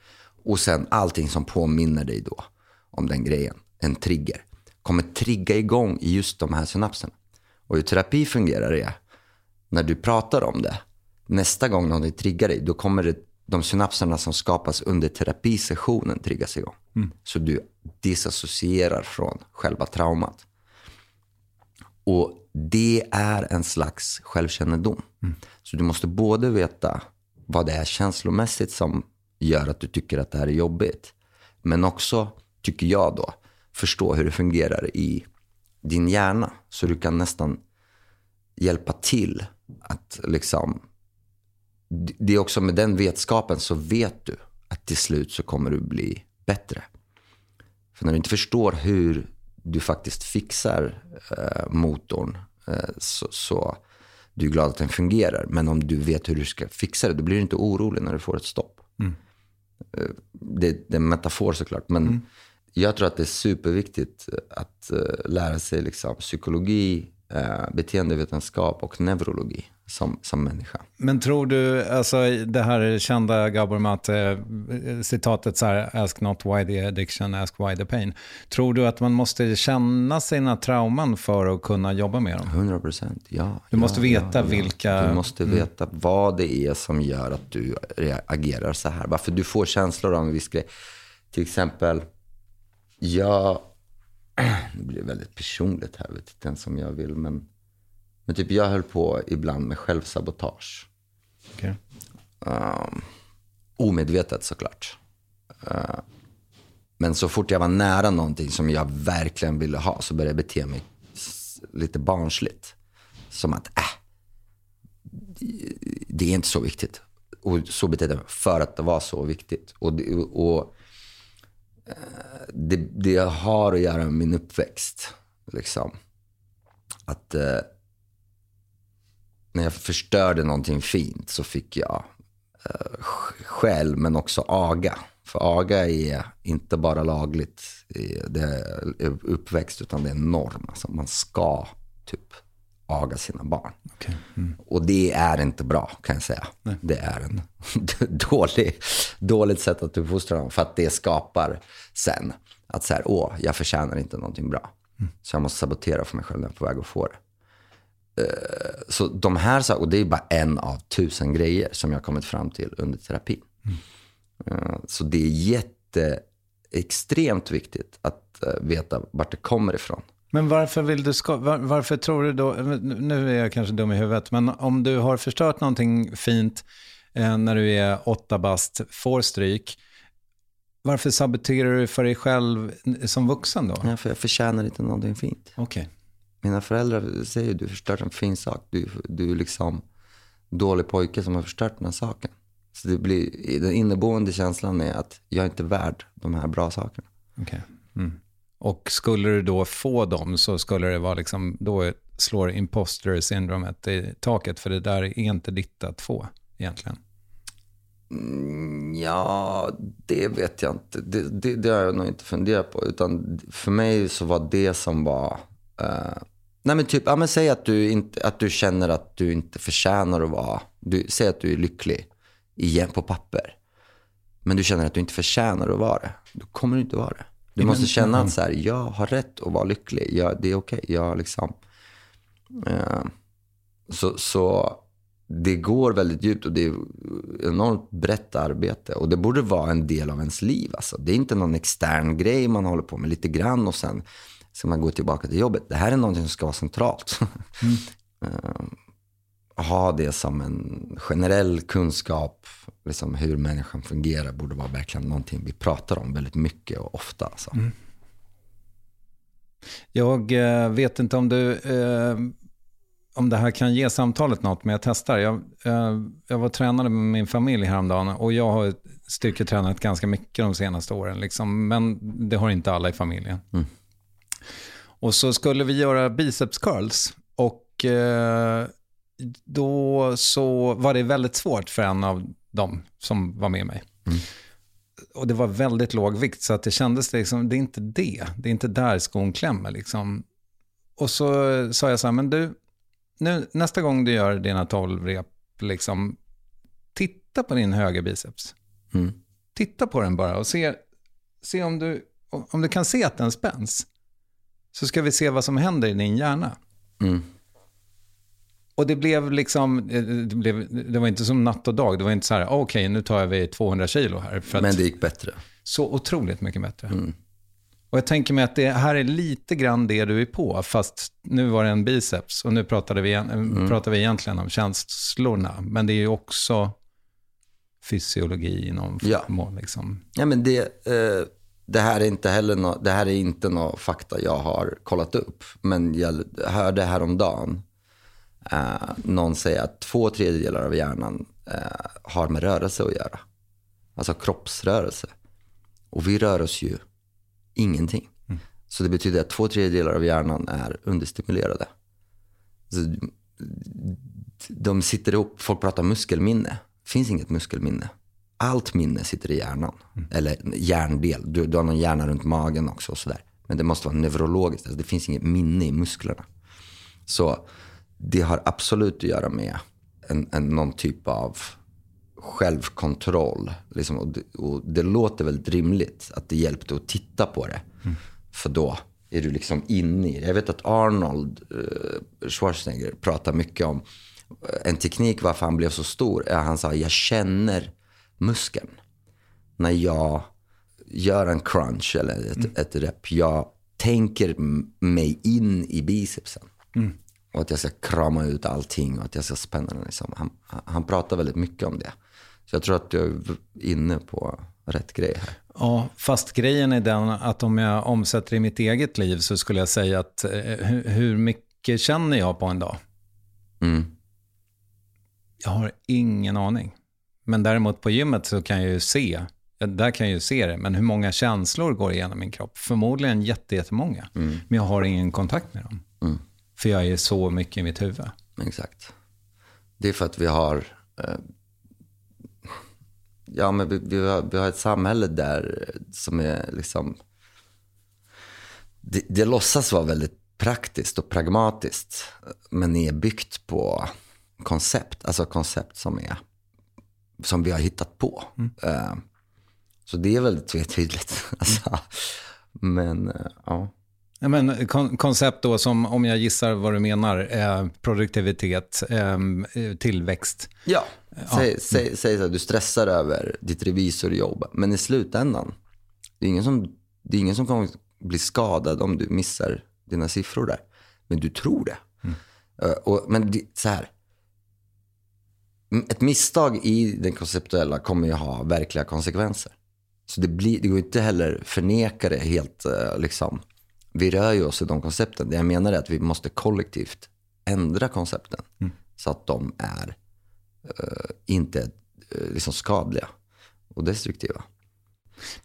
Och sen allting som påminner dig då om den grejen, en trigger, kommer trigga igång i just de här synapserna. Och hur terapi fungerar det när du pratar om det. Nästa gång någon triggar dig, då kommer de synapserna som skapas under terapisessionen triggas igång. Mm. Så du disassocierar från själva traumat. Och det är en slags självkännedom. Mm. Så du måste både veta vad det är känslomässigt som gör att du tycker att det här är jobbigt. Men också, tycker jag då, förstå hur det fungerar i din hjärna. Så du kan nästan hjälpa till att liksom, det är också med den vetskapen så vet du att till slut så kommer du bli bättre. För när du inte förstår hur du faktiskt fixar motorn så du är glad att den fungerar. Men om du vet hur du ska fixa det, då blir du inte orolig när du får ett stopp. Mm. Det är en metafor såklart, men jag tror att det är superviktigt att lära sig liksom psykologi, beteendevetenskap och neurologi som människa. Men tror du, alltså det här kända Gabor Maté citatet så här, ask not why the addiction, ask why the pain. Tror du att man måste känna sina trauman för att kunna jobba med dem? 100%, ja. Du måste veta vilka... Du måste veta vad det är som gör att du agerar så här. Varför du får känslor av en viss grej. Till exempel, det blir väldigt personligt här, vet inte ens om jag vill, men typ jag höll på ibland med självsabotage. Okej. Omedvetet såklart. Men så fort jag var nära någonting som jag verkligen ville ha så började jag bete mig lite barnsligt. Som att det är inte så viktigt. Och så betedde jag mig för att det var så viktigt. Det har att göra med min uppväxt liksom. Att när jag förstörde någonting fint så fick jag skäll men också aga. För aga är inte bara lagligt, det är uppväxt, utan det är en norm. Alltså man ska typ aga sina barn. Okay. Och det är inte bra, kan jag säga. Nej. Det är en dåligt sätt att uppfostra dem, för att det skapar sen att så här, jag förtjänar inte någonting bra. Så jag måste sabotera för mig själv när jag är på väg att få det. Så de här, och det är bara en av 1000 grejer som jag kommit fram till under terapin. Så det är extremt viktigt att veta vart det kommer ifrån. Men varför tror du då, nu är jag kanske dum i huvudet, men om du har förstört någonting fint när du är 8 bast, får stryk, varför saboterar du för dig själv som vuxen då? Ja, för jag förtjänar inte någonting fint. Okej. Mina föräldrar säger ju, du förstört en fin sak, du är liksom dålig pojke som har förstört den här saken. Så det blir, den inneboende känslan är att jag är inte värd de här bra sakerna. Okej. Och skulle du då få dem så skulle det vara liksom, då slår imposter-syndromet i taket, för det där är inte ditt att få egentligen. Ja, det vet jag inte. Det har jag nog inte funderat på, utan för mig så var det som var säg att du känner att du inte förtjänar att vara, säg att du är lycklig igen på papper, men du känner att du inte förtjänar att vara det, då kommer du inte vara det. Du måste känna att så här, jag har rätt att vara lycklig. Det är okej. Jag liksom, så det går väldigt djupt, och det är enormt brett arbete. Och det borde vara en del av ens liv. Alltså. Det är inte någon extern grej man håller på med lite grann och sen ska man gå tillbaka till jobbet. Det här är någonting som ska vara centralt. Ha det som en generell kunskap, liksom hur människan fungerar, borde vara verkligen någonting vi pratar om väldigt mycket och ofta. Alltså. Jag vet inte om du om det här kan ge samtalet något, men jag testar. Jag var tränare med min familj häromdagen, och jag har styrketränat ganska mycket de senaste åren liksom, men det har inte alla i familjen. Och så skulle vi göra biceps curls, och då så var det väldigt svårt för en av dem som var med mig. Och det var väldigt låg vikt, så att det kändes liksom, det är inte där skon klämmer liksom. Och så sa jag så här, men du, nu nästa gång du gör dina 12 rep liksom, titta på din höger biceps. Titta på den bara och se om du kan se att den spänns, så ska vi se vad som händer i din hjärna. Och det blev liksom, det var inte som natt och dag. Det var inte så här, okej, nu tar vi 200 kilo här. För men det gick bättre. Så otroligt mycket bättre. Och jag tänker mig att det här är lite grann det du är på. Fast nu var det en biceps, och nu pratar vi egentligen om känslorna. Men det är ju också fysiologi i någon form. Liksom. Ja, men det här är inte heller det här är inte någon fakta jag har kollat upp. Men jag hörde häromdagen Någon säger att 2/3 av hjärnan har med rörelse att göra. Alltså kroppsrörelse. Och vi rör oss ju ingenting. Mm. Så det betyder att 2/3 av hjärnan är understimulerade. Så de sitter ihop, folk pratar muskelminne. Det finns inget muskelminne. Allt minne sitter i hjärnan. Mm. Eller hjärndel. Du har någon hjärna runt magen också och sådär. Men det måste vara neurologiskt. Alltså det finns inget minne i musklerna. Så det har absolut att göra med någon typ av självkontroll. Liksom, och det låter väldigt rimligt att det hjälpte att titta på det. Mm. För då är du liksom inne i det. Jag vet att Arnold Schwarzenegger pratar mycket om en teknik varför han blev så stor. Han sa, jag känner muskeln. När jag gör en crunch eller ett rep, jag tänker mig in i bicepsen. Mm. Och att jag ska krama ut allting och att jag ska spänna den. Liksom. Han pratar väldigt mycket om det. Så jag tror att jag är inne på rätt grej här. Ja, fast grejen är den att om jag omsätter i mitt eget liv så skulle jag säga att hur mycket känner jag på en dag? Mm. Jag har ingen aning. Men däremot på gymmet så kan jag ju se. Där kan jag ju se det. Men hur många känslor går igenom min kropp? Förmodligen jättemånga. Mm. Men jag har ingen kontakt med dem. Mm. För jag är så mycket i mitt huvud. Exakt. Det är för att vi har... vi har ett samhälle där som är liksom... Det låtsas vara väldigt praktiskt och pragmatiskt. Men det är byggt på koncept. Alltså koncept som vi har hittat på. Mm. Så det är väldigt tvetydigt. Alltså, men ja... Men koncept då som, om jag gissar vad du menar, produktivitet, tillväxt. Ja, säg så att du stressar över ditt revisorjobb. Men i slutändan, det är ingen som kommer bli skadad om du missar dina siffror där. Men du tror det. Mm. Ett misstag i den konceptuella kommer ju ha verkliga konsekvenser. Så det går inte heller förneka det helt liksom... Vi rör ju oss i de koncepten. Det jag menar är att vi måste kollektivt ändra koncepten så att de är inte liksom skadliga och destruktiva.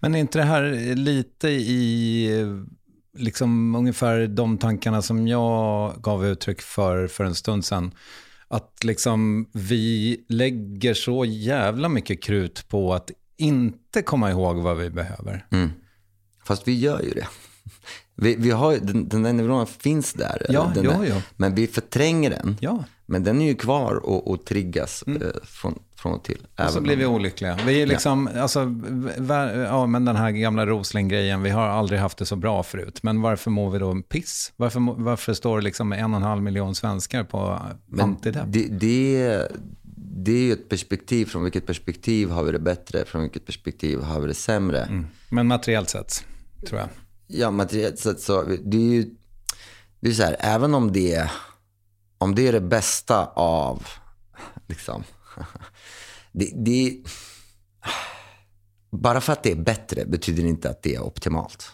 Men är inte det här lite i liksom ungefär de tankarna som jag gav uttryck för en stund sedan? Att liksom vi lägger så jävla mycket krut på att inte komma ihåg vad vi behöver. Mm. Fast vi gör ju det. Vi har, den där neuronen finns där, men vi förtränger den. Ja. Men den är ju kvar och triggas från och till. Och så blir vi olyckliga. Vi är liksom, men den här gamla Rosling-grejen, vi har aldrig haft det så bra förut. Men varför mår vi då en piss? Varför står det liksom 1,5 miljon svenskar på antidepp? Det är ju ett perspektiv. Från vilket perspektiv har vi det bättre? Från vilket perspektiv har vi det sämre? Mm. Men materiellt sett, tror jag. Ja, materiellt sett så det är så här, även om det är det bästa av liksom det bara för att det är bättre betyder det inte att det är optimalt.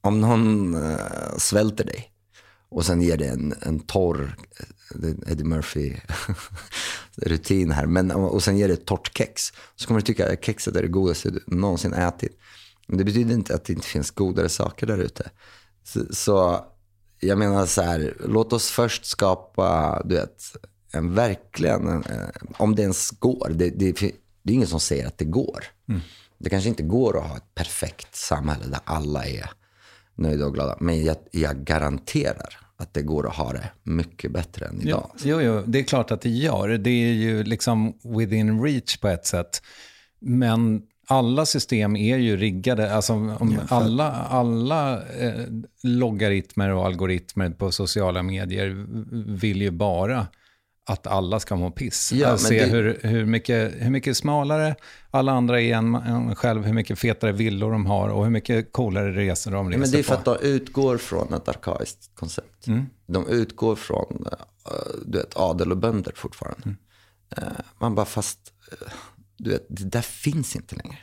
Om någon svälter dig och sen ger det en torr Eddie Murphy rutin här, men och sen ger det ett torrt kex, så kommer du tycka att kexet är det godaste du någonsin ätit. Men det betyder inte att det inte finns godare saker där ute. Så jag menar så här, låt oss först skapa, du vet, en verkligen, om det ens går. Det är ingen som säger att det går. Mm. Det kanske inte går att ha ett perfekt samhälle där alla är nöjda och glada. Men jag garanterar att det går att ha det mycket bättre än idag. Jo, det är klart att det gör. Det är ju liksom within reach på ett sätt. Men... Alla system är ju riggade, alltså alla logaritmer och algoritmer på sociala medier vill ju bara att alla ska må piss. Ja, alltså se hur mycket smalare alla andra är än själv, hur mycket fetare villor de har och hur mycket coolare resor de reser på. Men det är för att de utgår från ett arkaiskt koncept. Mm. De utgår från adel och bönder fortfarande. Mm. Man bara du vet, det där finns inte längre.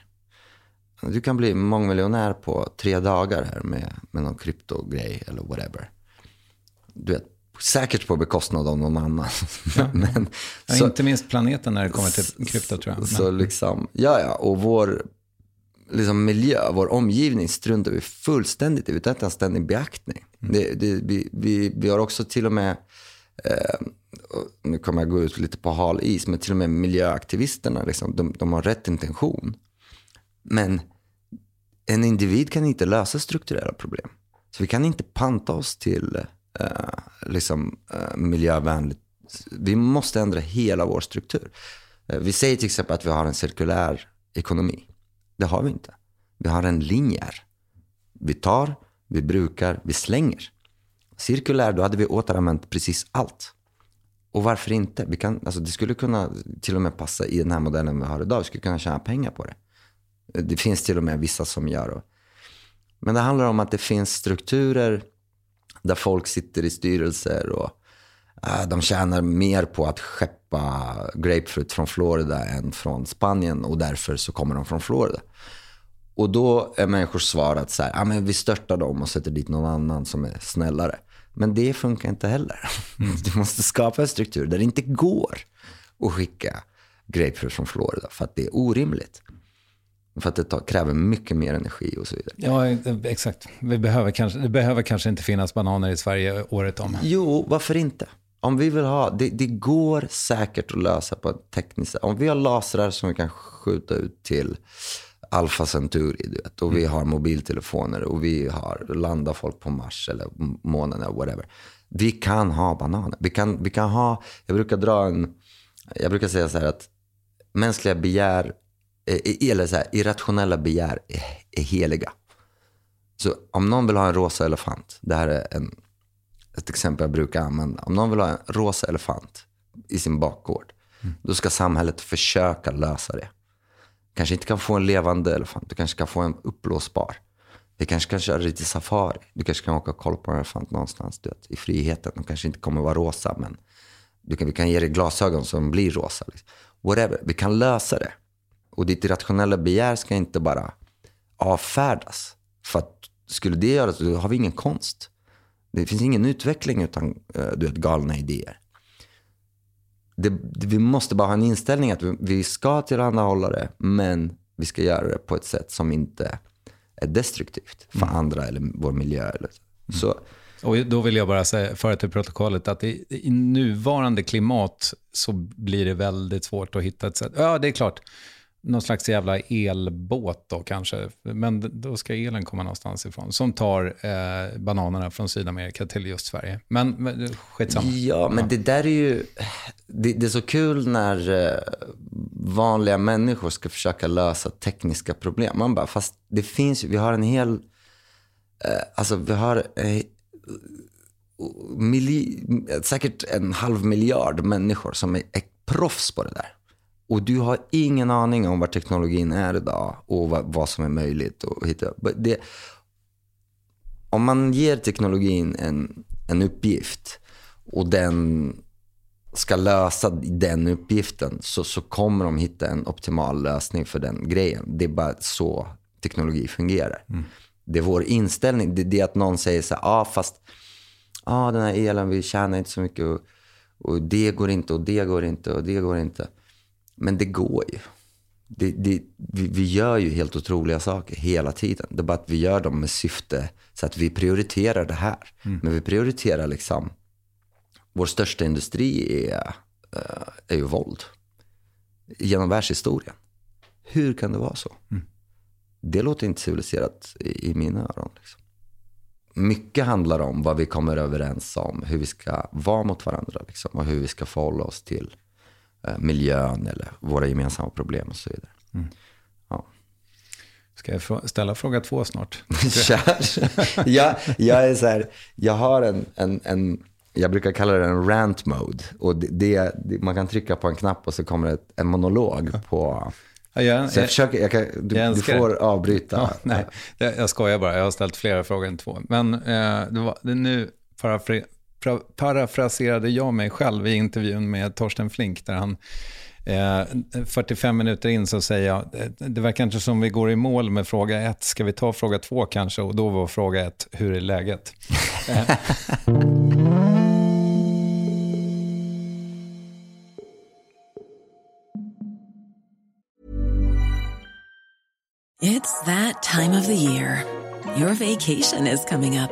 Du kan bli mångmiljonär på 3 dagar här med någon kryptogrej eller whatever. Du vet, Säkert på bekostnad av någon annan. Ja. Men, ja, så, inte minst planeten när det kommer till krypto, tror jag. Så liksom, ja, och vår liksom, miljö, vår omgivning struntar vi fullständigt i. Vi tar inte en ständig beaktning. Mm. Vi har också till och med, nu kommer jag gå ut lite på hal is, men till och med miljöaktivisterna, liksom, de har rätt intention. Men en individ kan inte lösa strukturella problem. Så vi kan inte panta oss till... miljövänligt. Vi måste ändra hela vår struktur. Vi säger till exempel att vi har en cirkulär ekonomi. Det har vi inte. Vi har en linjär. Vi tar, vi brukar, vi slänger. Cirkulär, då hade vi återanvänt precis allt. Och varför inte? Vi kan, alltså, det skulle kunna till och med passa i den här modellen vi har idag. Vi skulle kunna tjäna pengar på det. Det finns till och med vissa som gör det. Men det handlar om att det finns strukturer där folk sitter i styrelser och de tjänar mer på att skeppa grapefruit från Florida än från Spanien, och därför så kommer de från Florida. Och då är människor svarat så här, men vi störtar dem och sätter dit någon annan som är snällare. Men det funkar inte heller. Du måste skapa en struktur där det inte går att skicka grapefruit från Florida, för att det är orimligt. För att det kräver mycket mer energi och så vidare. Ja, exakt. Det behöver kanske inte finnas bananer i Sverige året om. Jo, varför inte? Om vi vill ha... Det går säkert att lösa på tekniskt. Om vi har lasrar som vi kan skjuta ut till Alpha Centauri, du vet, och vi har mobiltelefoner och vi har landar folk på Mars eller månen eller whatever. Vi kan ha bananer. Vi kan ha... Jag brukar säga så här att mänskliga begär... eller så här, irrationella begär är heliga. Så om någon vill ha en rosa elefant, det här är ett exempel jag brukar använda. Om någon vill ha en rosa elefant i sin bakgård, då ska samhället försöka lösa det. Du kanske inte kan få en levande elefant, du kanske kan få en uppblåsbar. Du kanske kan köra lite safari, du kanske kan åka och kolla på en elefant någonstans, du vet, i friheten. De kanske inte kommer vara rosa, men vi kan ge dig glasögon så de blir rosa. Liksom. Whatever, vi kan lösa det. Och ditt irrationella begär ska inte bara avfärdas. För att skulle det göras, då har vi ingen konst. Det finns ingen utveckling utan galna idéer. Vi måste bara ha en inställning att vi ska tillhandahålla det, men vi ska göra det på ett sätt som inte är destruktivt för andra eller vår miljö. Eller så. Mm. Och då vill jag bara säga för till protokollet att i nuvarande klimat så blir det väldigt svårt att hitta ett sätt. Ja, det är klart. Någon slags jävla elbåt då kanske. Men då ska elen komma någonstans ifrån. Som tar bananerna från Sydamerika till just Sverige. Men skitsamma. Ja, men det där är ju... Det är så kul när vanliga människor ska försöka lösa tekniska problem. Man bara, fast det finns... Vi har en hel... vi har... säkert 500 miljarder människor som är proffs på det där. Och du har ingen aning om vad teknologin är idag och vad som är möjligt att hitta. Om man ger teknologin en uppgift och den ska lösa den uppgiften, så kommer de hitta en optimal lösning för den grejen. Det är bara så teknologi fungerar. Mm. Det är vår inställning. Det är att någon säger så här, fast den här elen, vi tjänar inte så mycket och det går inte och det går inte och det går inte. Men det går ju. Vi gör ju helt otroliga saker hela tiden. Det är bara att vi gör dem med syfte så att vi prioriterar det här. Mm. Men vi prioriterar liksom... Vår största industri är ju våld. Genom världshistorien. Hur kan det vara så? Mm. Det låter inte civiliserat i mina öron. Liksom. Mycket handlar om vad vi kommer överens om. Hur vi ska vara mot varandra. Liksom, och hur vi ska förhålla oss till... miljön eller våra gemensamma problem och så vidare. Mm. Ja. Ska jag ställa fråga 2 snart? Jag är så här, jag har en jag brukar kalla det en rant mode, och det man kan trycka på en knapp och så kommer det en monolog på. Du får avbryta. Ja, nej, jag skojar bara. Jag har ställt flera frågor än 2, men parafraserade jag mig själv i intervjun med Torsten Flink, där han 45 minuter in så säger jag, det verkar inte som vi går i mål med fråga 1, ska vi ta fråga 2 kanske? Och då var fråga 1, hur är läget? that time of the year. Your vacation is coming up.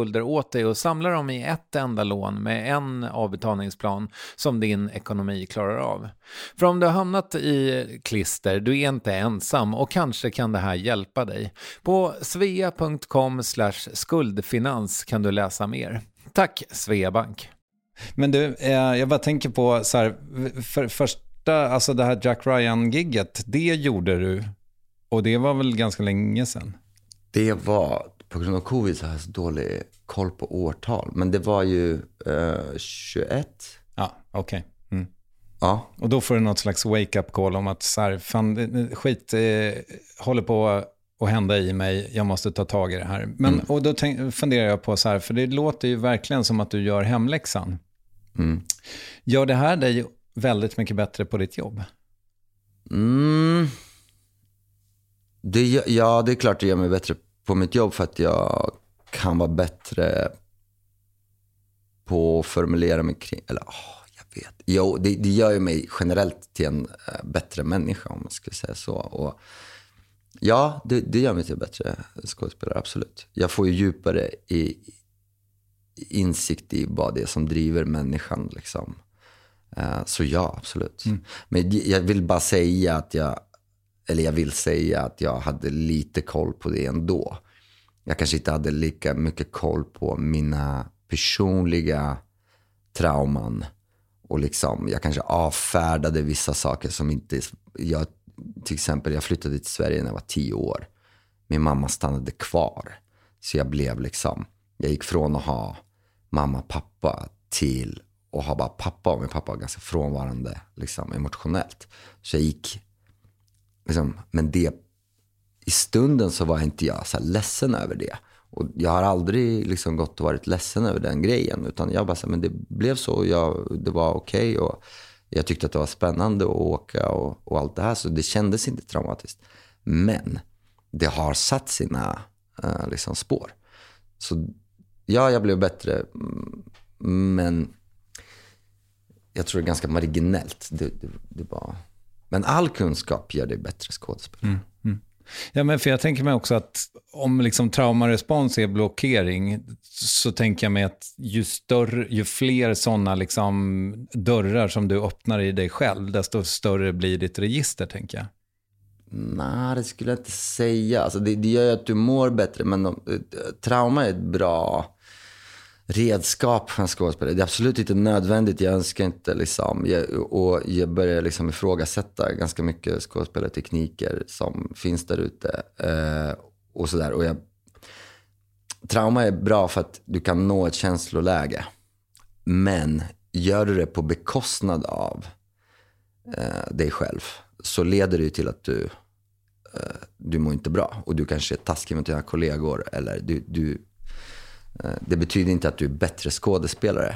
åt dig och samlar dem i ett enda lån med en avbetalningsplan som din ekonomi klarar av. För om du har hamnat i klister, du är inte ensam och kanske kan det här hjälpa dig. På svea.com/skuldfinans kan du läsa mer. Tack Sveabank! Men du, jag bara tänker på så här, första, alltså det här Jack Ryan-gigget, det gjorde du och det var väl ganska länge sedan? Det var... På grund av covid så har jag så dålig koll på årtal. Men det var ju 21. Ja, okej. Okay. Mm. Ja. Och då får du något slags wake-up call om att så här, fan, skit håller på att hända i mig. Jag måste ta tag i det här. Men, och då funderar jag på så här, för det låter ju verkligen som att du gör hemläxan. Mm. Gör det här dig väldigt mycket bättre på ditt jobb? Mm. Ja, det är klart det gör mig bättre på mitt jobb för att jag kan vara bättre på att formulera mig kring, eller jag vet. Jo, det gör ju mig generellt till en bättre människa om man skulle säga så. Och ja, det gör mig till en bättre skådespelare, absolut. Jag får ju djupare insikt i vad det är som driver människan liksom. Så ja, absolut. Mm. Men jag vill bara säga att jag hade lite koll på det ändå. Jag kanske inte hade lika mycket koll på mina personliga trauman. Och liksom, jag kanske avfärdade vissa saker som inte... Till exempel, jag flyttade till Sverige när jag var 10 år. Min mamma stannade kvar. Så jag blev liksom... Jag gick från att ha mamma och pappa till att ha bara pappa. Och min pappa var ganska frånvarande liksom, emotionellt. Så jag gick... Liksom, men det i stunden så var inte jag så här ledsen över det. Och jag har aldrig liksom gått och varit ledsen över den grejen, utan jag bara så här, men det blev så, det var okej, och jag tyckte att det var spännande att åka och allt det här, så det kändes inte traumatiskt. Men det har satt sina liksom spår. Så ja, jag blev bättre, men jag tror det är ganska marginellt. Det var Men all kunskap gör dig bättre skådespelare. Mm. Mm. Ja, men för jag tänker mig också att om liksom traumarespons är blockering, så tänker jag mig att ju fler sådana liksom dörrar som du öppnar i dig själv, desto större blir ditt register, tänker jag. Nej, det skulle jag inte säga. Alltså det gör ju att du mår bättre, men trauma är ett bra redskap för en skådespelare. Det är absolut inte nödvändigt. Jag önskar inte liksom, och jag börjar liksom ifrågasätta ganska mycket skådespelartekniker som finns där ute och sådär. Och trauma är bra för att du kan nå ett känsloläge, men gör du det på bekostnad av dig själv, så leder det ju till att du mår inte bra, och du kanske är taskig mot dina kollegor, eller du det betyder inte att du är bättre skådespelare.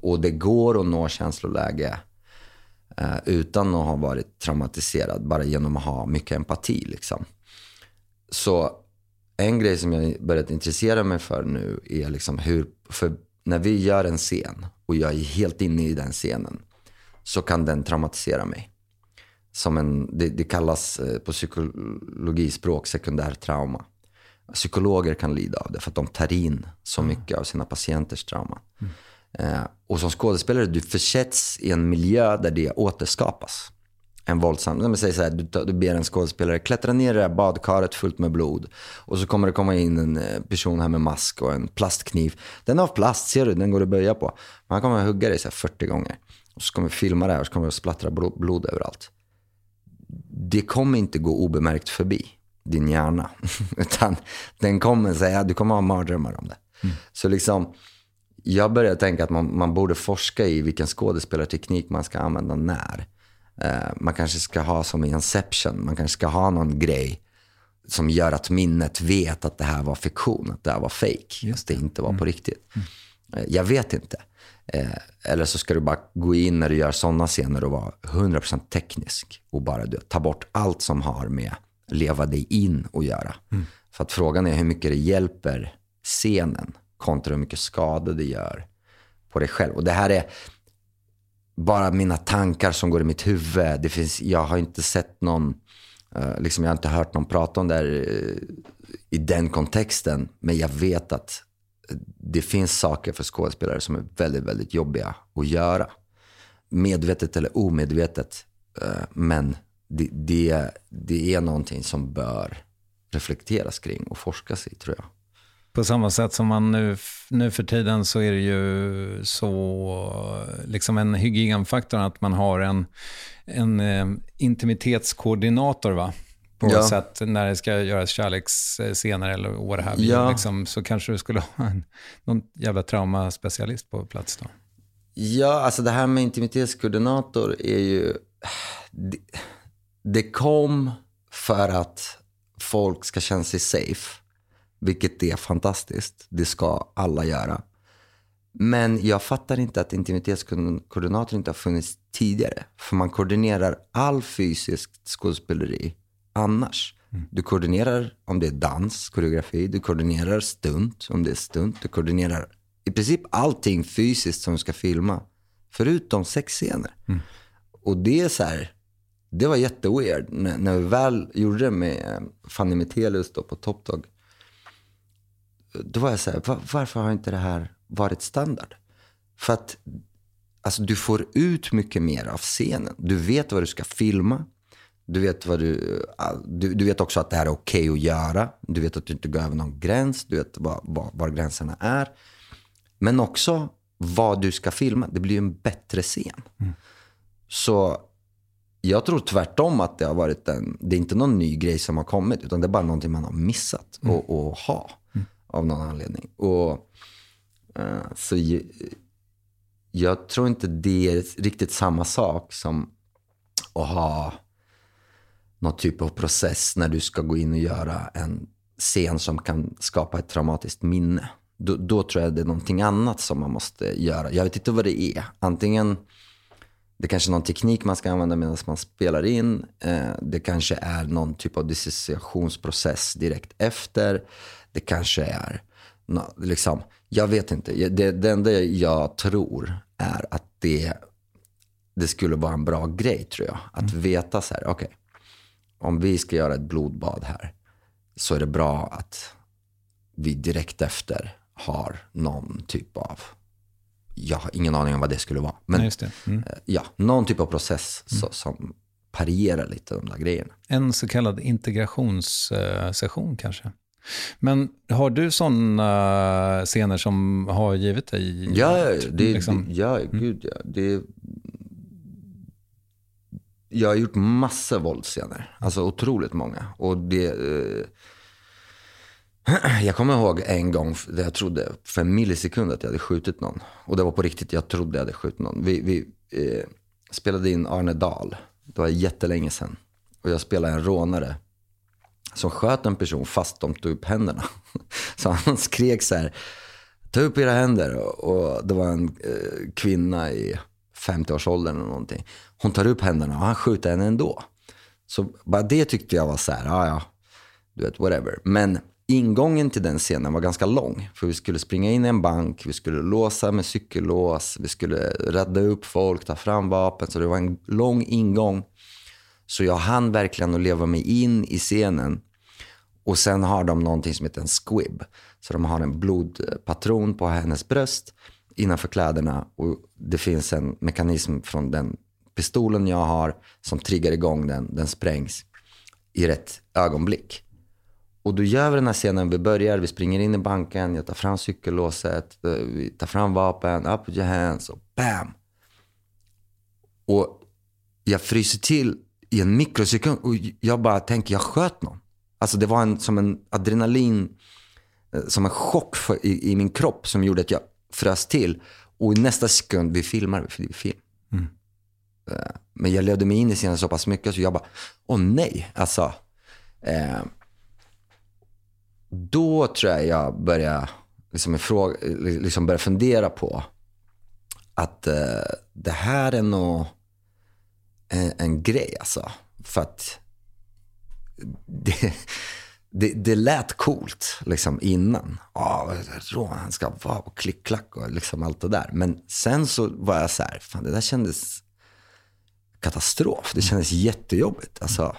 Och det går att nå känsloläge utan att ha varit traumatiserad, bara genom att ha mycket empati liksom. Så en grej som jag börjat intressera mig för nu är liksom hur, för när vi gör en scen och jag är helt inne i den scenen, så kan den traumatisera mig. Som det kallas på psykologispråk sekundärtrauma. Psykologer kan lida av det för att de tar in så mycket av sina patienters trauma. Mm. Och som skådespelare, du försätts i en miljö där det återskapas. En våldsam, när man säger så här, du ber en skådespelare klättra ner i det här badkaret fullt med blod, och så kommer det komma in en person här med mask och en plastkniv. Den är av plast, ser du, den går att böja på. Man kommer att hugga dig så här 40 gånger. Och så kommer vi filma det här, och så kommer det att splattra blod överallt. Det kommer inte gå obemärkt förbi din hjärna, utan den kommer säga, du kommer ha mardrömmar om det. Mm. Så liksom, jag började tänka att man borde forska i vilken skådespelarteknik man ska använda när. Man kanske ska ha som i Inception, man kanske ska ha någon grej som gör att minnet vet att det här var fiktion, att det här var fake, att det inte var på riktigt. Mm. Jag vet inte. Eller så ska du bara gå in när du gör sådana scener och vara 100% teknisk, och bara ta bort allt som har med leva dig in och göra. Mm. För att frågan är hur mycket det hjälper scenen kontra hur mycket skada det gör på dig själv. Och det här är bara mina tankar som går i mitt huvud. Jag har inte sett någon, liksom, jag har inte hört någon prata om det här, i den kontexten, men jag vet att det finns saker för skådespelare som är väldigt, väldigt jobbiga att göra. Medvetet eller omedvetet, men det är någonting som bör reflekteras kring och forskas i, tror jag. På samma sätt som man nu för tiden, så är det ju så liksom en hygienfaktor att man har en intimitetskoordinator, va? På något sätt, när det ska göras kärleksscener eller vad det här blir, liksom, så kanske du skulle ha någon jävla traumaspecialist på plats då. Ja, alltså det här med intimitetskoordinator är ju... Det kom för att folk ska känna sig safe, vilket är fantastiskt. Det ska alla göra. Men jag fattar inte att intimitetskoordinator inte har funnits tidigare. För man koordinerar all fysisk skådespeleri annars. Du koordinerar om det är dans, koreografi. Du koordinerar stunt om det är stunt. Du koordinerar i princip allting fysiskt som du ska filma. Förutom sexscener. Mm. Och det är så här... Det var jätteweird när vi väl gjorde det med Fanny Metelius då på Top Dog. Då var jag så här, varför har inte det här varit standard? För att alltså, du får ut mycket mer av scenen. Du vet vad du ska filma. Du vet vad du vet också att det här är okej att göra. Du vet att du inte går över någon gräns. Du vet var gränserna är. Men också vad du ska filma. Det blir en bättre scen. Mm. Så... Jag tror tvärtom att det har varit det är inte någon ny grej som har kommit, utan det är bara någonting man har missat och ha av någon anledning. Och så jag tror inte det är riktigt samma sak som att ha någon typ av process när du ska gå in och göra en scen som kan skapa ett traumatiskt minne. Då tror jag det är någonting annat som man måste göra. Jag vet inte vad det är. Antingen... Det kanske är någon teknik man ska använda medan man spelar in. Det kanske är någon typ av dissociationsprocess direkt efter. Det kanske är... Liksom, jag vet inte. Det enda jag tror är att det det skulle vara en bra grej, tror jag. Att veta så här, okej, om vi ska göra ett blodbad här, så är det bra att vi direkt efter har någon typ av, jag har ingen aning om vad det skulle vara, men just det. Ja, någon typ av process som parierar lite de där grejerna. En så kallad integrationssession kanske. Men har du sådana scener som har givit dig? Ja, det, liksom? Gud ja. Jag har gjort massa våldscener. Alltså otroligt många. Och det... Jag kommer ihåg en gång där jag trodde för en millisekund att jag hade skjutit någon. Och det var på riktigt, jag trodde jag hade skjutit någon. Vi spelade in Arne Dahl. Det var jättelänge sedan. Och jag spelade en rånare som sköt en person fast de tog upp händerna. Så han skrek så här, ta upp era händer. Och det var en kvinna i 50-årsåldern eller någonting. Hon tar upp händerna och han skjuter henne ändå. Så bara det tyckte jag var så här, ja, du vet, whatever. Men ingången till den scenen var ganska lång. För vi skulle springa in i en bank, vi skulle låsa med cykellås, vi skulle rädda upp folk, ta fram vapen. Så det var en lång ingång. Så jag hann verkligen att leva mig in i scenen. Och sen har de någonting som heter en squib. Så de har en blodpatron på hennes bröst innanför kläderna. Och det finns en mekanism från den pistolen jag har som triggar igång den. Den sprängs i rätt ögonblick. Och då gör vi den här scenen, vi börjar, vi springer in i banken, jag tar fram cykellåset, vi tar fram vapen, up with your hands, och bam! Och jag fryser till i en mikrosekund och jag bara tänker, jag sköt någon. Alltså det var som en adrenalin, som en chock i min kropp som gjorde att jag frös till. Och i nästa sekund, vi filmar. Mm. Men jag levde mig in i scenen så pass mycket så jag bara, åh nej! Alltså... Då tror jag började börja fundera på att det här är nog en grej, alltså. För att det lät coolt liksom innan. Han ska vara och klick-klack och liksom allt det där. Men sen så var jag så här, fan, det där kändes katastrof. Det kändes jättejobbigt alltså,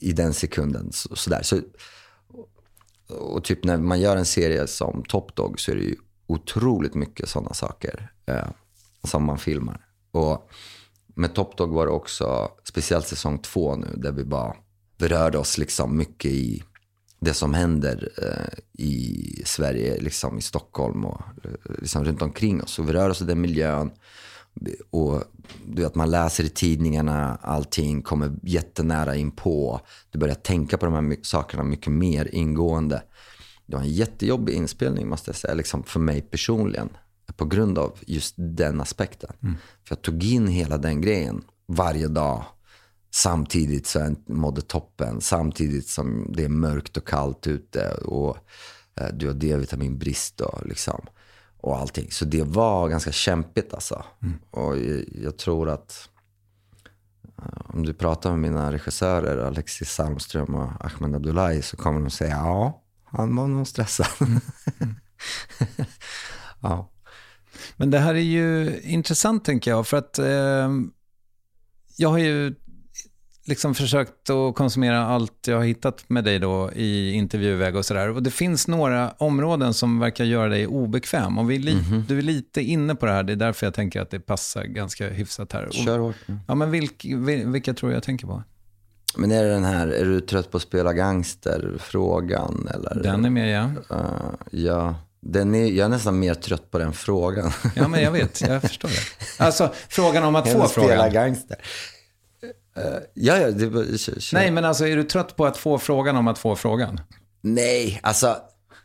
i den sekunden. Så där. Och typ när man gör en serie som Top Dog så är det ju otroligt mycket sådana saker som man filmar. Och med Top Dog var det också speciellt säsong 2 nu där vi bara berörde oss liksom mycket i det som händer i Sverige, liksom i Stockholm och liksom runt omkring oss. Och vi rör oss i den miljön och du vet, man läser i tidningarna, allting kommer jättenära in på. Du börjar tänka på de här sakerna mycket mer ingående. Det var en jättejobbig inspelning, måste jag säga, liksom för mig personligen, på grund av just den aspekten. För jag tog in hela den grejen varje dag, samtidigt så jag mådde toppen, samtidigt som det är mörkt och kallt ute och du har D-vitaminbrist och liksom och allting. Så det var ganska kämpigt alltså. Och jag tror att om du pratar med mina regissörer Alexis Salmström och Ahmed Abdullahi så kommer de säga, ja, han var nog stressad. Ja. Men det här är ju intressant, tänker jag, för att jag har ju liksom försökt att konsumera allt jag har hittat med dig då i intervjuväg och sådär. Och det finns några områden som verkar göra dig obekväm. Och du är lite inne på det här. Det är därför jag tänker att det passar ganska hyfsat här. Kör hårt. Ja, men vilka tror jag tänker på? Men är det den här, är du trött på att spela gangster-frågan? Eller? Den är med, ja. Ja. Jag är nästan mer trött på den frågan. Ja, men jag vet. Jag förstår det. Alltså, frågan om att få frågan. Spela gangster. Ja, nej, men alltså, är du trött på att få frågan om att få frågan? Nej, alltså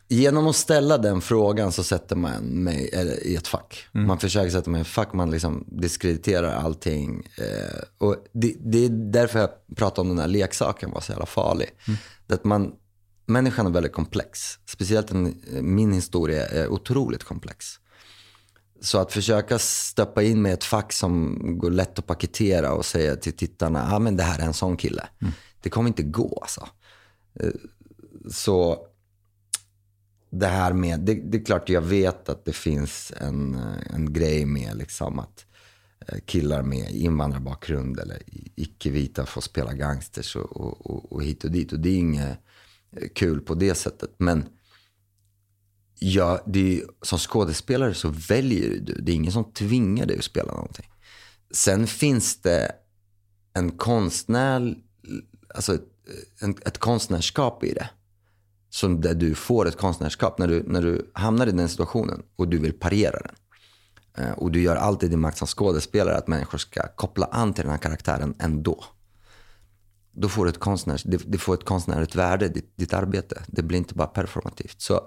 genom att ställa den frågan så sätter man mig i ett fack. Man försöker sätta mig i ett fack, man liksom diskrediterar allting. Och det är därför jag pratar om den här leksaken var så jävla farlig. Att människan är väldigt komplex. Speciellt min historia är otroligt komplex. Så att försöka stöppa in med ett fack som går lätt att paketera och säga till tittarna, men det här är en sån kille. Det kommer inte gå alltså. Så det här med, det är klart jag vet att det finns en grej med liksom att killar med invandrarbakgrund eller icke-vita får spela gangsters och hit och dit. Och det är inget kul på det sättet. Men ja, det är, som skådespelare så väljer du. Det är ingen som tvingar dig att spela någonting. Sen finns det en konstnär, alltså ett konstnärskap i det. Som där du får ett konstnärskap när du hamnar i den situationen och du vill parera den. Och du gör alltid din makt som skådespelare att människor ska koppla an till den här karaktären ändå. Då får du ett konstnärligt värde, ditt arbete. Det blir inte bara performativt. Så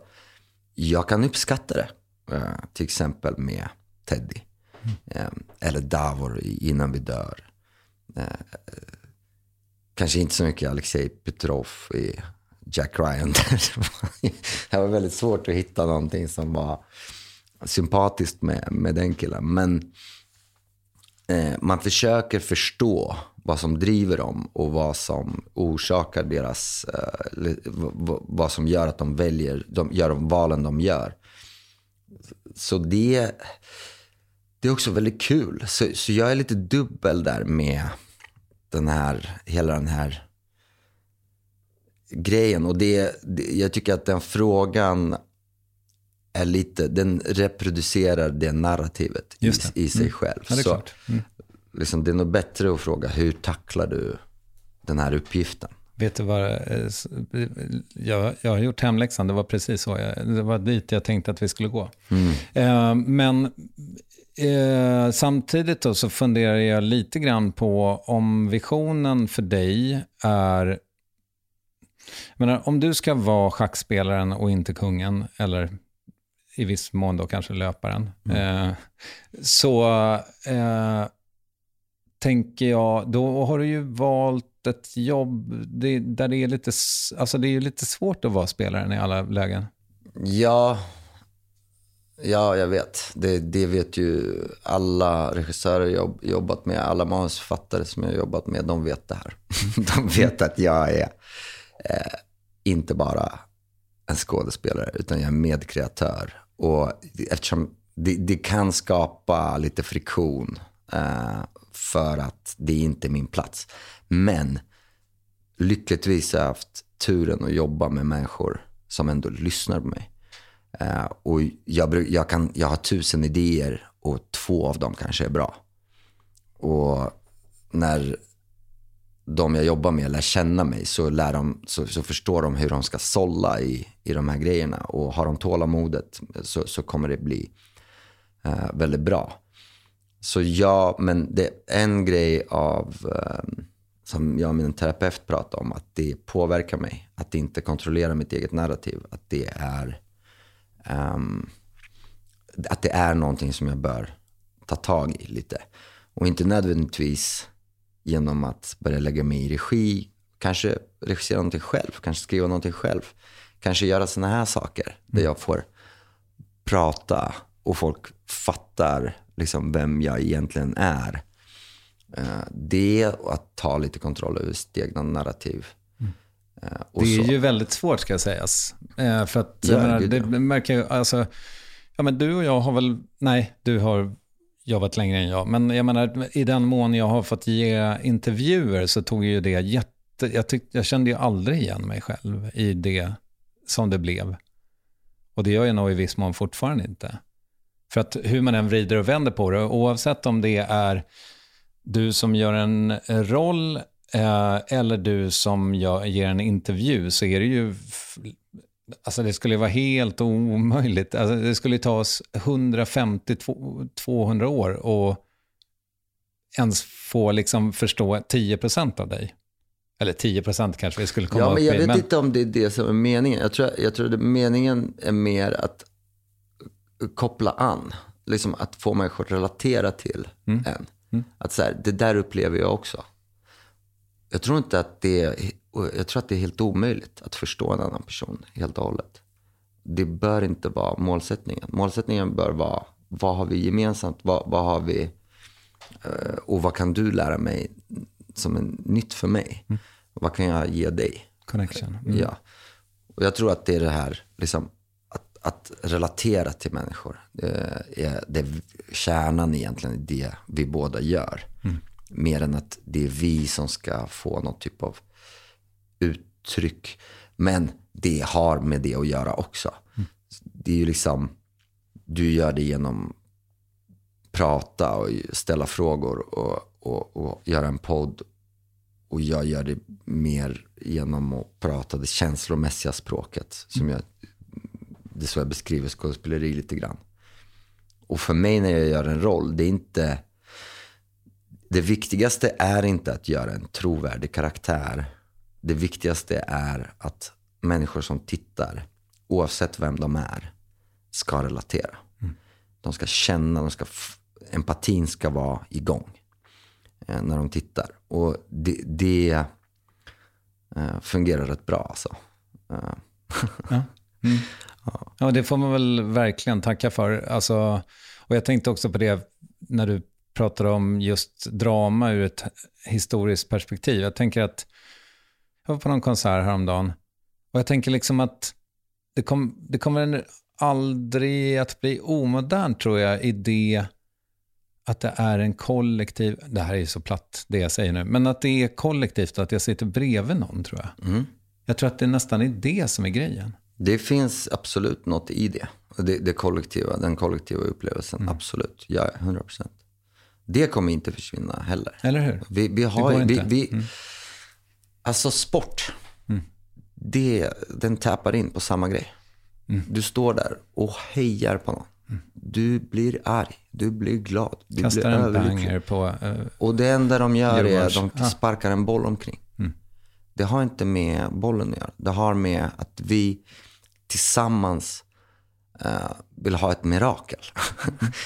jag kan uppskatta det. Till exempel med Teddy. Eller Davor innan vi dör. Kanske inte så mycket Alexej Petrov i Jack Ryan. Det var väldigt svårt att hitta någonting som var sympatiskt med den killen. Men man försöker förstå vad som driver dem och vad som orsakar deras vad som gör att de väljer, de gör de valen de gör. Så det är också väldigt kul. Så jag är lite dubbel där med hela den här grejen. Och jag tycker att den frågan är lite, den reproducerar det narrativet i sig själv. Ja, det är så, liksom, det är nog bättre att fråga hur tacklar du den här uppgiften? Vet du vad, jag har gjort hemläxan, det var precis så. Det var dit jag tänkte att vi skulle gå. Men samtidigt då så funderar jag lite grann på om visionen för dig är... Men om du ska vara schackspelaren och inte kungen, eller i viss mån då kanske löparen, så tänker jag, då har du ju valt ett jobb där det är lite, alltså det är ju lite svårt att vara spelaren i alla lägen. Ja, jag vet. Det vet ju alla regissörer jag jobbat med, alla manusförfattare som jag jobbat med, de vet det här. De vet att jag är inte bara en skådespelare, utan jag är medkreatör. Och eftersom det kan skapa lite friktion för att det inte är min plats. Men lyckligtvis har jag haft turen att jobba med människor som ändå lyssnar på mig. Och jag har 1000 idéer och 2 av dem kanske är bra. Och när de jag jobbar med lär känna mig så förstår de hur de ska sålla i de här grejerna. Och har de tålamodet så kommer det bli väldigt bra. Så ja, men det är en grej som jag och min terapeut pratar om, att det påverkar mig. Att det inte kontrollerar mitt eget narrativ. Att det är någonting som jag bör ta tag i lite. Och inte nödvändigtvis genom att börja lägga mig i regi, kanske regissera någonting själv, kanske skriva någonting själv, kanske göra såna här saker där jag får prata och folk fattar liksom vem jag egentligen är. Det är att ta lite kontroll över sitt egna narrativ. Och det är ju väldigt svårt, ska sägas, för att det märker ju, alltså, ja, men du och jag har väl, nej, du har jobbat längre än jag, men jag menar, i den mån jag har fått ge intervjuer så tog ju det jag kände ju aldrig igen mig själv i det som det blev, och det gör jag nog i viss mån fortfarande inte, för att hur man än vrider och vänder på det, oavsett om det är du som gör en roll eller du som ger en intervju, så är det ju alltså, det skulle vara helt omöjligt. Alltså, det skulle ta oss 150-200 år och ens få liksom förstå 10% av dig. Eller 10% kanske vi skulle komma upp i. Ja, men jag vet inte om det är det som är meningen. Jag tror att meningen är mer att koppla an. Liksom att få människor att relatera till en. Att så här, det där upplever jag också. Jag tror inte att det är... Jag tror att det är helt omöjligt att förstå en annan person helt och hållet. Det bör inte vara målsättningen. Målsättningen bör vara, vad har vi gemensamt? Vad har vi? Och vad kan du lära mig som är nytt för mig? Vad kan jag ge dig? Connection. Ja. Och jag tror att det är det här, liksom, att att relatera till människor. Det är kärnan egentligen i det vi båda gör. Mm. Mer än att det är vi som ska få någon typ av uttryck. Men det har med det att göra också. Mm. Det är ju liksom, du gör det genom prata och ställa frågor och göra en podd. Och jag gör det mer genom att prata det känslomässiga språket. Som jag, det är så jag beskriver skådespeleri lite grann. Och för mig när jag gör en roll, det är inte... Det viktigaste är inte att göra en trovärdig karaktär. Det viktigaste är att människor som tittar, oavsett vem de är, ska relatera. Mm. De ska känna, empatin ska vara igång när de tittar. Och det fungerar rätt bra alltså. Ja. Mm. Ja, det får man väl verkligen tacka för. Alltså, och jag tänkte också på det när du pratade om just drama ur ett historiskt perspektiv. Jag tänker att jag var på någon konsert häromdagen och jag tänker liksom att det kommer aldrig att bli omodern, tror jag, i det att det är en kollektiv... Det här är ju så platt det jag säger nu. Men att det är kollektivt, att jag sitter bredvid någon, tror jag. Mm. Jag tror att det nästan är det som är grejen. Det finns absolut något i det. Den kollektiva upplevelsen, absolut. Ja, 100%. Det kommer inte försvinna heller. Eller hur? Vi har... Alltså sport, den tappar in på samma grej. Mm. Du står där och hejar på någon. Mm. Du blir arg, du blir glad. Du kastar blir en banger på... och det enda de gör är att de sparkar en boll omkring. Mm. Det har inte med bollen att göra. Det har med att vi tillsammans vill ha ett mirakel.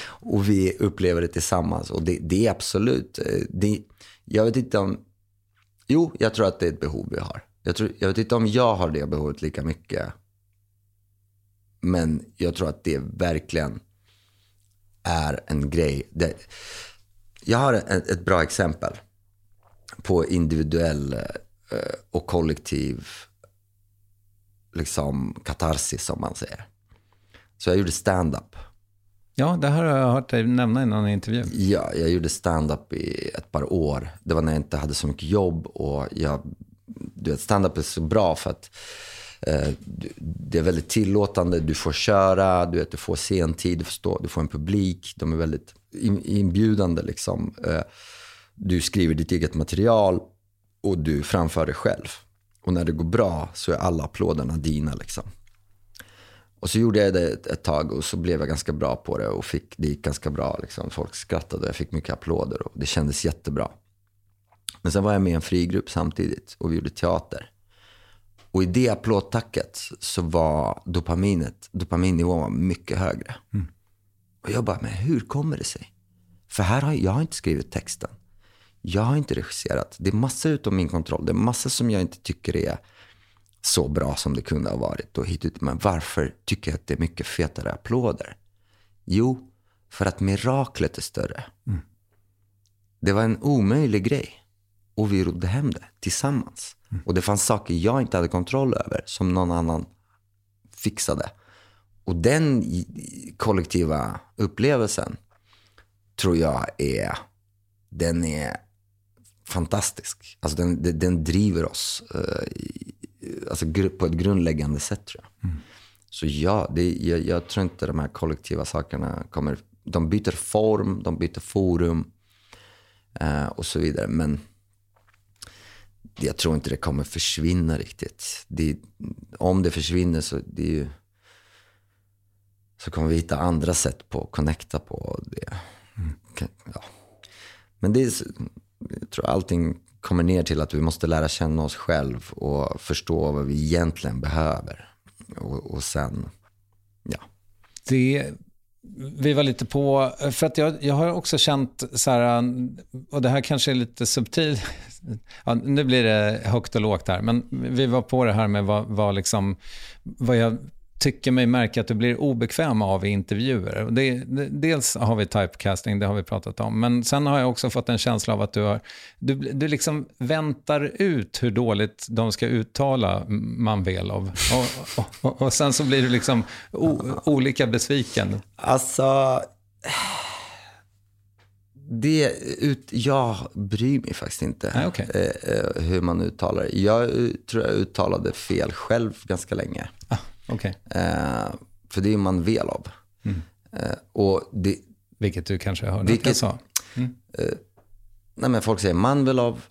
Och vi upplever det tillsammans. Och det är absolut... jag vet inte om... Jo, jag tror att det är ett behov vi har. Jag vet inte om jag har det behovet lika mycket. Men jag tror att det verkligen är en grej. Jag har ett bra exempel på individuell och kollektiv liksom katarsis, som man säger. Så jag gjorde stand-up. Ja, det här har jag hört dig nämna i någon intervju. Ja, jag gjorde stand-up i ett par år. Det var när jag inte hade så mycket jobb. Och stand-up är så bra för att det är väldigt tillåtande. Du får köra, du får scentid, du får en publik. De är väldigt inbjudande liksom. Du skriver ditt eget material och du framför dig själv. Och när det går bra så är alla applåderna dina liksom. Och så gjorde jag det ett tag och så blev jag ganska bra på det och det gick ganska bra liksom. Folk skrattade och jag fick mycket applåder och det kändes jättebra. Men sen var jag med i en frigrupp samtidigt och vi gjorde teater. Och i det applådtacket så var dopaminnivån var mycket högre. Mm. Och jag bara, men hur kommer det sig? För här har jag inte skrivit texten. Jag har inte regisserat. Det är massor utom min kontroll. Det är massor som jag inte tycker är så bra som det kunde ha varit och hit ut. Men varför tycker jag att det är mycket fetare applåder? Jo, för att miraklet är större. Mm. Det var en omöjlig grej. Och vi rodde hem det tillsammans. Mm. Och det fanns saker jag inte hade kontroll över som någon annan fixade. Och den kollektiva upplevelsen tror jag är fantastisk. Alltså den driver oss alltså på ett grundläggande sätt, tror jag. Mm. Så ja, jag tror inte de här kollektiva sakerna kommer... De byter form, de byter forum och så vidare. Men jag tror inte det kommer försvinna riktigt. Om det försvinner så kommer vi hitta andra sätt på att connecta på det. Mm. Ja. Men jag tror allting kommer ner till att vi måste lära känna oss själv och förstå vad vi egentligen behöver. Och sen, ja. Vi var lite på, för att jag har också känt så här, och det här kanske är lite subtilt. Ja, nu blir det högt och lågt här, men vi var på det här med vad jag tycker mig märka att du blir obekväm av i intervjuer. Dels har vi typecasting, det har vi pratat om. Men sen har jag också fått en känsla av att du liksom väntar ut hur dåligt de ska uttala Manvelov. Och sen så blir du liksom olika besviken. Alltså... Jag bryr mig faktiskt inte hur man uttalar det. Jag tror jag uttalade fel själv ganska länge. För det är Manvelov. Och det, vilket du kanske hörde att jag sa. Nej, men folk säger Manvelov.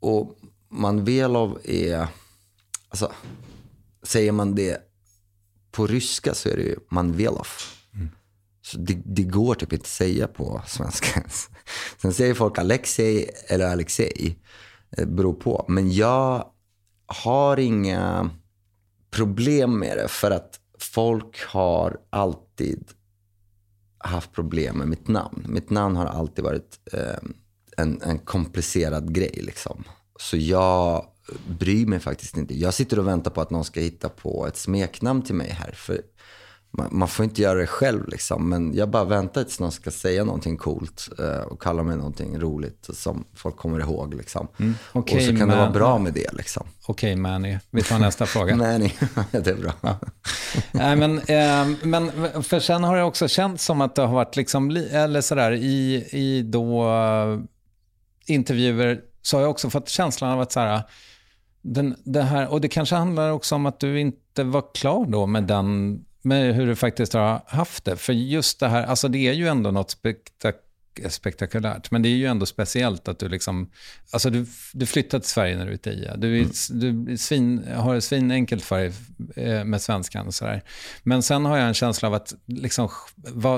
Och Manvelov är... Alltså, säger man det på ryska så är det ju Manvelov. Så det går typ inte säga på svenska. Sen säger folk Alexej eller Alexej. Beror på. Men jag har inga problem med det. För att folk har alltid haft problem med mitt namn. Mitt namn har alltid varit en komplicerad grej. Liksom. Så jag bryr mig faktiskt inte. Jag sitter och väntar på att någon ska hitta på ett smeknamn till mig här. För... Man får inte göra det själv liksom, men jag bara väntar tills någon ska säga någonting coolt och kalla mig någonting roligt som folk kommer ihåg liksom. Okay, och så kan det vara bra med det liksom. Okej, Manny, vi tar nästa fråga. Manny, det är bra. Nej, men för sen har jag också känt som att det har varit liksom, eller sådär, i då intervjuer så har jag också fått känslan av att såhär, det här, och det kanske handlar också om att du inte var klar då med den, men hur du faktiskt har haft det. För just det här, alltså det är ju ändå något spektakulärt. Men det är ju ändå speciellt att du liksom... Alltså du flyttade till Sverige när du är 10. Du har ett svinenkelt för dig med svenskan och sådär. Men sen har jag en känsla av att liksom,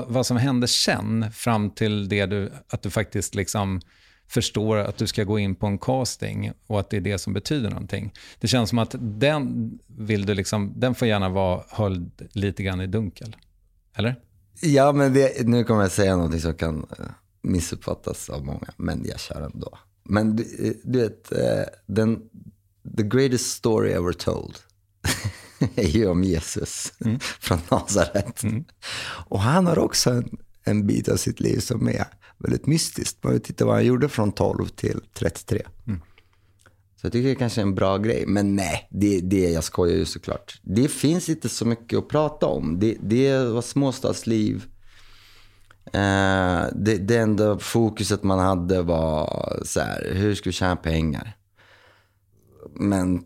vad som hände sen fram till det att du faktiskt liksom förstår att du ska gå in på en casting och att det är det som betyder någonting. Det känns som att den får gärna vara höljd lite grann i dunkel. Eller? Ja, men nu kommer jag säga någonting som kan missuppfattas av många, men jag kör ändå. Men du vet, the greatest story ever told är ju om Jesus från Nazaret. Och han har också en bit av sitt liv som är väldigt mystiskt. Man tittar vad han gjorde från 12 till 33. Så jag tycker det kanske är en bra grej. Men nej, jag skojar ju såklart. Det finns inte så mycket att prata om. Det var småstadsliv. Det enda fokuset man hade var så här, hur ska vi tjäna pengar? Men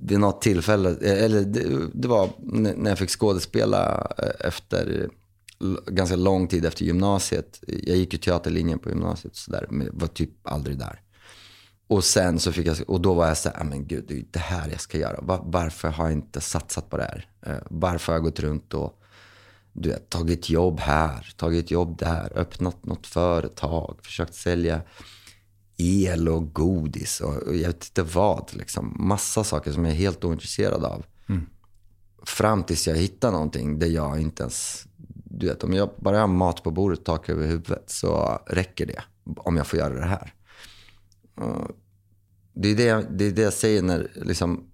vid något tillfälle, eller det var när jag fick skådespela efter... ganska lång tid efter gymnasiet. Jag gick ju teaterlinjen på gymnasiet så där, men var typ aldrig där. Och sen så fick jag, och då var jag så här, men gud, det är det här jag ska göra. Varför har jag inte satsat på det här? Varför har jag gått runt och du vet, tagit jobb här, tagit jobb där, öppnat något företag, försökt sälja el och godis och jag vet inte vad liksom, massa saker som jag är helt ointresserad av. Fram tills jag hittar någonting där jag inte ens... Du vet, om jag bara har mat på bordet, tak över huvudet, så räcker det om jag får göra det här. Det är det jag säger när liksom,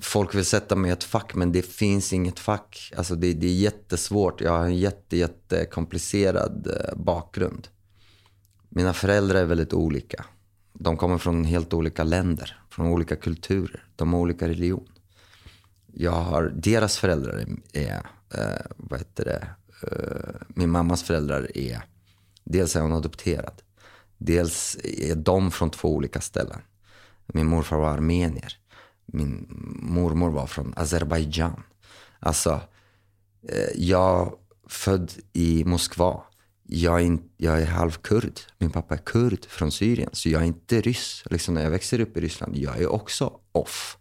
folk vill sätta mig i ett fack, men det finns inget fack. Alltså det är jättesvårt. Jag har en jättekomplicerad bakgrund. Mina föräldrar är väldigt olika. De kommer från helt olika länder, från olika kulturer, de har olika religion. Deras föräldrar är min mammas föräldrar är, dels är hon adopterad, dels är de från två olika ställen. Min morfar var armenier, min mormor var från Azerbajdzjan. Alltså jag född i Moskva. Jag är halvkurd. Min pappa är kurd från Syrien, så jag är inte ryss. Liksom när jag växer upp i Ryssland, jag är också off.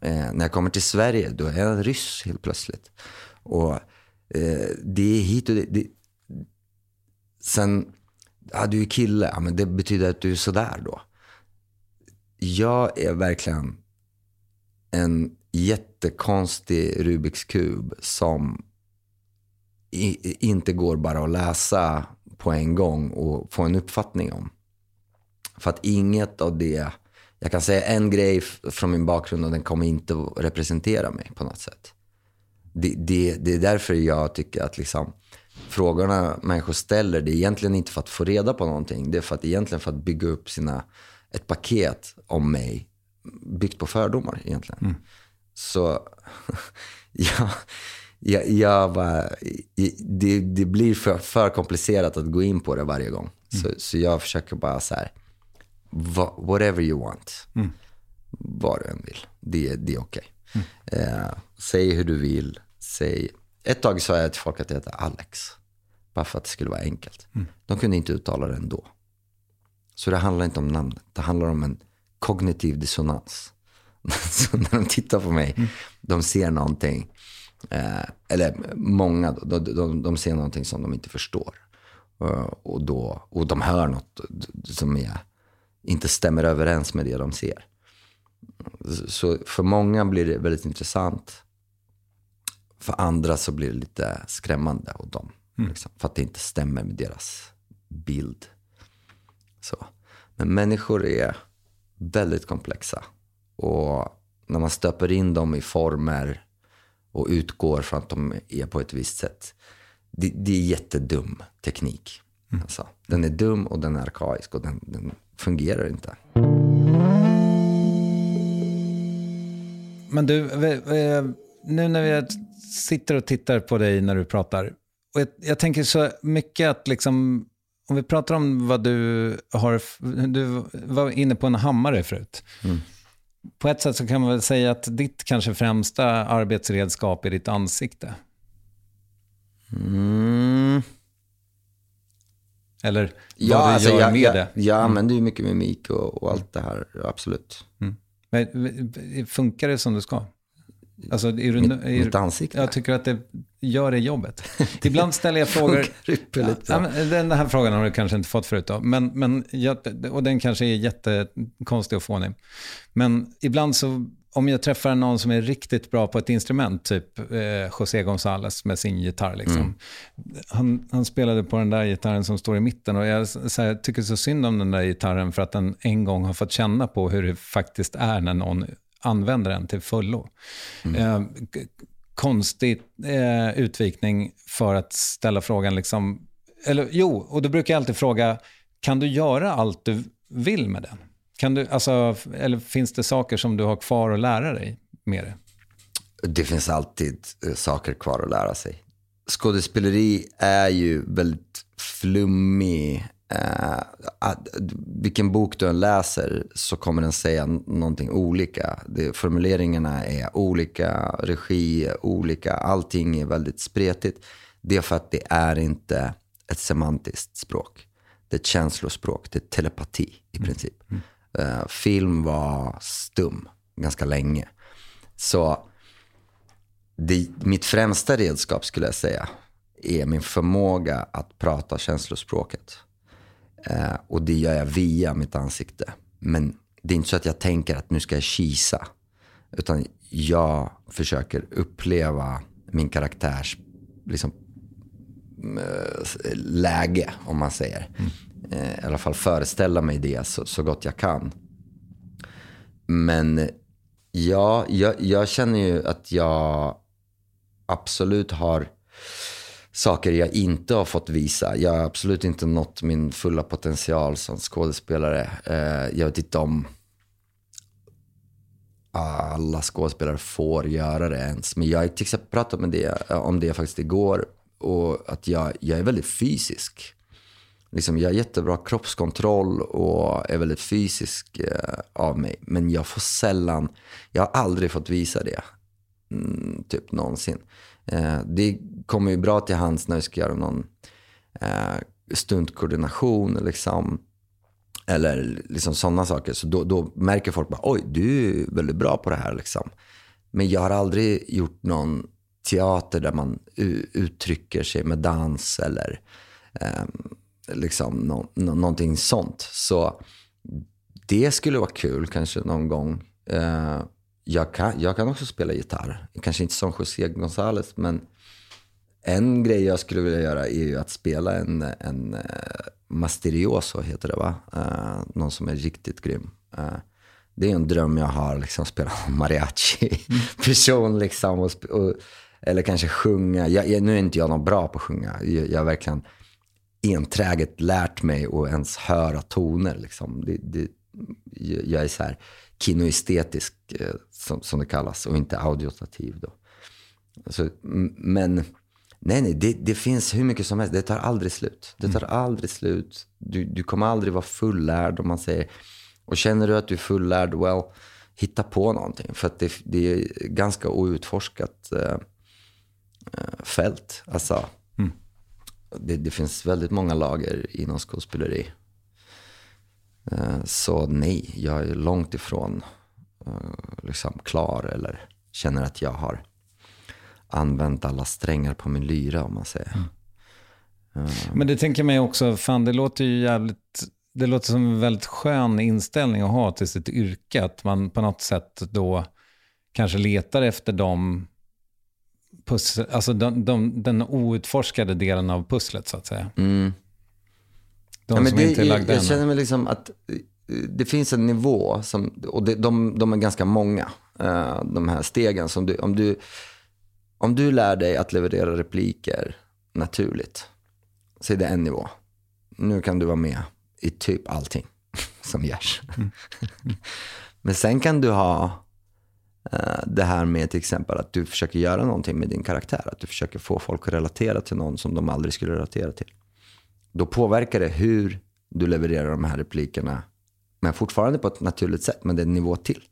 När jag kommer till Sverige, då är jag ryss helt plötsligt. Och det är hit och det. Sen, du är kille. Ja, men det betyder att du är sådär då. Jag är verkligen en jättekonstig Rubiks kub som inte går bara att läsa på en gång och få en uppfattning om. För att inget av det Jag kan säga en grej från min bakgrund och den kommer inte att representera mig på något sätt. Det är därför jag tycker att liksom, frågorna människor ställer, det är egentligen inte för att få reda på någonting. Det är för att, egentligen för att bygga upp ett paket om mig byggt på fördomar egentligen. Mm. Så jag bara, det blir för komplicerat att gå in på det varje gång. Mm. Så jag försöker bara så här, whatever you want. Mm. Vad du än vill. Det är okej. Mm. Säg hur du vill. Säg. Ett tag sa jag till folk att jag heter Alex. Bara för att det skulle vara enkelt. Mm. De kunde inte uttala det ändå. Så det handlar inte om namnet. Det handlar om en kognitiv dissonans. Så när de tittar på mig, de ser någonting. Eller många, de ser någonting som de inte förstår. Och de hör något som är... inte stämmer överens med det de ser. Så för många blir det väldigt intressant. För andra så blir det lite skrämmande åt dem. Mm. Liksom, för att det inte stämmer med deras bild. Så. Men människor är väldigt komplexa. Och när man stöper in dem i former och utgår från att de är på ett visst sätt. Det är jättedum teknik. Mm. Alltså, den är dum och den är arkaisk och den fungerar inte. Men du, nu när vi sitter och tittar på dig när du pratar, och jag tänker så mycket att liksom, om vi pratar om vad du var inne på en hammare förut. Mm. På ett sätt så kan man väl säga att ditt kanske främsta arbetsredskap är ditt ansikte. Mm. Eller ja, vad du alltså, gör jag, med jag, det. Jag använder ju mycket mimik och allt det här, absolut. Mm. Men funkar det som du ska? Alltså, mitt ansikte? Jag tycker att det gör det jobbet. Ibland ställer jag frågor... den här frågan har du kanske inte fått förut då. Men, och den kanske är jättekonstig att få nu. Men ibland så... om jag träffar någon som är riktigt bra på ett instrument, typ José González med sin gitarr liksom. Mm. Han spelade på den där gitarren som står i mitten, och jag så här, tycker så synd om den där gitarren för att den en gång har fått känna på hur det faktiskt är när någon använder den till fullo. Mm. Konstig utvikning för att ställa frågan liksom, eller jo, och då brukar jag alltid fråga, kan du göra allt du vill med den? Kan du, alltså, eller finns det saker som du har kvar att lära dig med det? Det finns alltid saker kvar att lära sig. Skådespeleri är ju väldigt flummig. Vilken bok du än läser så kommer den säga någonting olika. Formuleringarna är olika, regi är olika, allting är väldigt spretigt. Det är för att det är inte ett semantiskt språk. Det är ett känslospråk, det är telepati i princip. Mm. Film var stum ganska länge. Så mitt främsta redskap skulle jag säga är min förmåga att prata känslospråket. Och det gör jag via mitt ansikte. Men det är inte så att jag tänker att nu ska jag kisa. Utan jag försöker uppleva min karaktärs liksom, läge, om man säger. Mm. I alla fall föreställa mig det så gott jag kan. Men ja, jag känner ju att jag absolut har saker jag inte har fått visa. Jag har absolut inte nått min fulla potential som skådespelare. Jag vet inte om alla skådespelare får göra det ens. Men jag till exempel pratade om det faktiskt igår. Och att jag är väldigt fysisk. Liksom, jag har jättebra kroppskontroll och är väldigt fysisk av mig. Men jag får sällan... jag har aldrig fått visa det. Typ någonsin. Det kommer ju bra till hands när vi ska göra någon stuntkoordination. Liksom, eller liksom sådana saker. Så då märker folk bara, oj, du är väldigt bra på det här. Liksom. Men jag har aldrig gjort någon teater där man uttrycker sig med dans eller... liksom någonting sånt. Så det skulle vara kul kanske någon gång. Jag kan också spela gitarr. Kanske inte som José González, men en grej jag skulle vilja göra är ju att spela en masterioso heter det va? Någon som är riktigt grym. det är en dröm jag har, liksom spela mariachi-person liksom, och eller kanske sjunga. Nu är inte jag någon bra på att sjunga. Jag har verkligen enträget lärt mig att ens höra toner liksom. Jag är så här kinoestetisk som det kallas, och inte audiotativ då. Alltså, men nej, det finns hur mycket som helst. Det tar aldrig slut. Du kommer aldrig vara fullärd, om man säger. Och känner du att du är fullärd, well, hitta på någonting. För att det är ganska outforskat fält. Alltså, det finns väldigt många lager inom skådespeleri. Så nej, jag är långt ifrån liksom klar, eller känner att jag har använt alla strängar på min lyra, om man säger. Men det tänker mig också, fan, det låter ju jävligt... Det låter som en väldigt skön inställning att ha till sitt yrke, att man på något sätt då kanske letar efter den outforskade delen av pusslet, så att säga. Jag känner mig liksom att det finns en nivå som, och de är ganska många, de här stegen som om du lär dig att leverera repliker naturligt, så är det en nivå. Nu kan du vara med i typ allting som görs. Men sen kan du ha det här med till exempel att du försöker göra någonting med din karaktär, att du försöker få folk att relatera till någon som de aldrig skulle relatera till. Då påverkar det hur du levererar de här replikerna, men fortfarande på ett naturligt sätt, men det är en nivå till.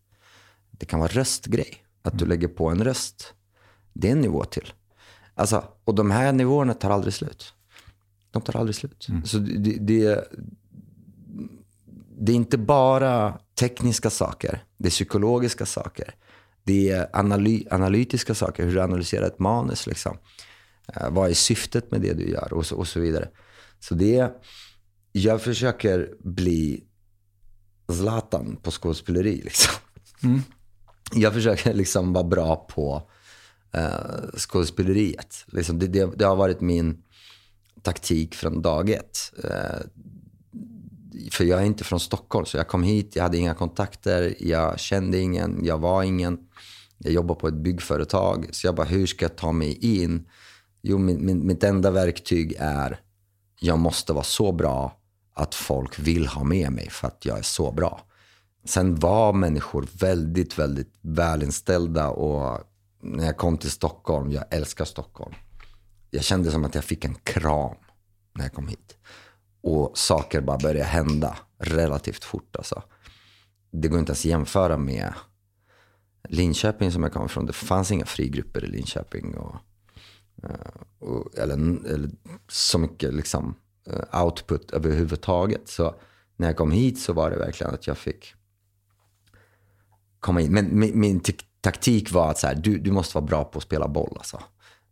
Det kan vara röstgrej, att du lägger på en röst. Det är en nivå till. Alltså, och de här nivåerna tar aldrig slut. Så det är inte bara tekniska saker. Det är psykologiska saker. Det är analytiska saker. Hur du analyserar ett manus liksom. Vad är syftet med det du gör? Och så vidare. Så jag försöker bli Zlatan på skådespeleri liksom. Jag försöker liksom vara bra på skådespeleriet liksom. Det har varit min taktik från dag ett. För jag är inte från Stockholm, så jag kom hit, jag hade inga kontakter, jag kände ingen, jag var ingen. Jag jobbar på ett byggföretag, så jag bara, hur ska jag ta mig in? Jo, mitt enda verktyg är, jag måste vara så bra att folk vill ha med mig för att jag är så bra. Sen var människor väldigt, väldigt välinställda, och när jag kom till Stockholm, jag älskar Stockholm. Jag kände som att jag fick en kram när jag kom hit. Och saker bara började hända relativt fort. Alltså. Det går inte ens att jämföra med Linköping som jag kom från. Det fanns inga frigrupper i Linköping. Eller så mycket liksom, output överhuvudtaget. Så när jag kom hit så var det verkligen att jag fick komma in. Men min taktik var att så här, du måste vara bra på att spela boll. Alltså.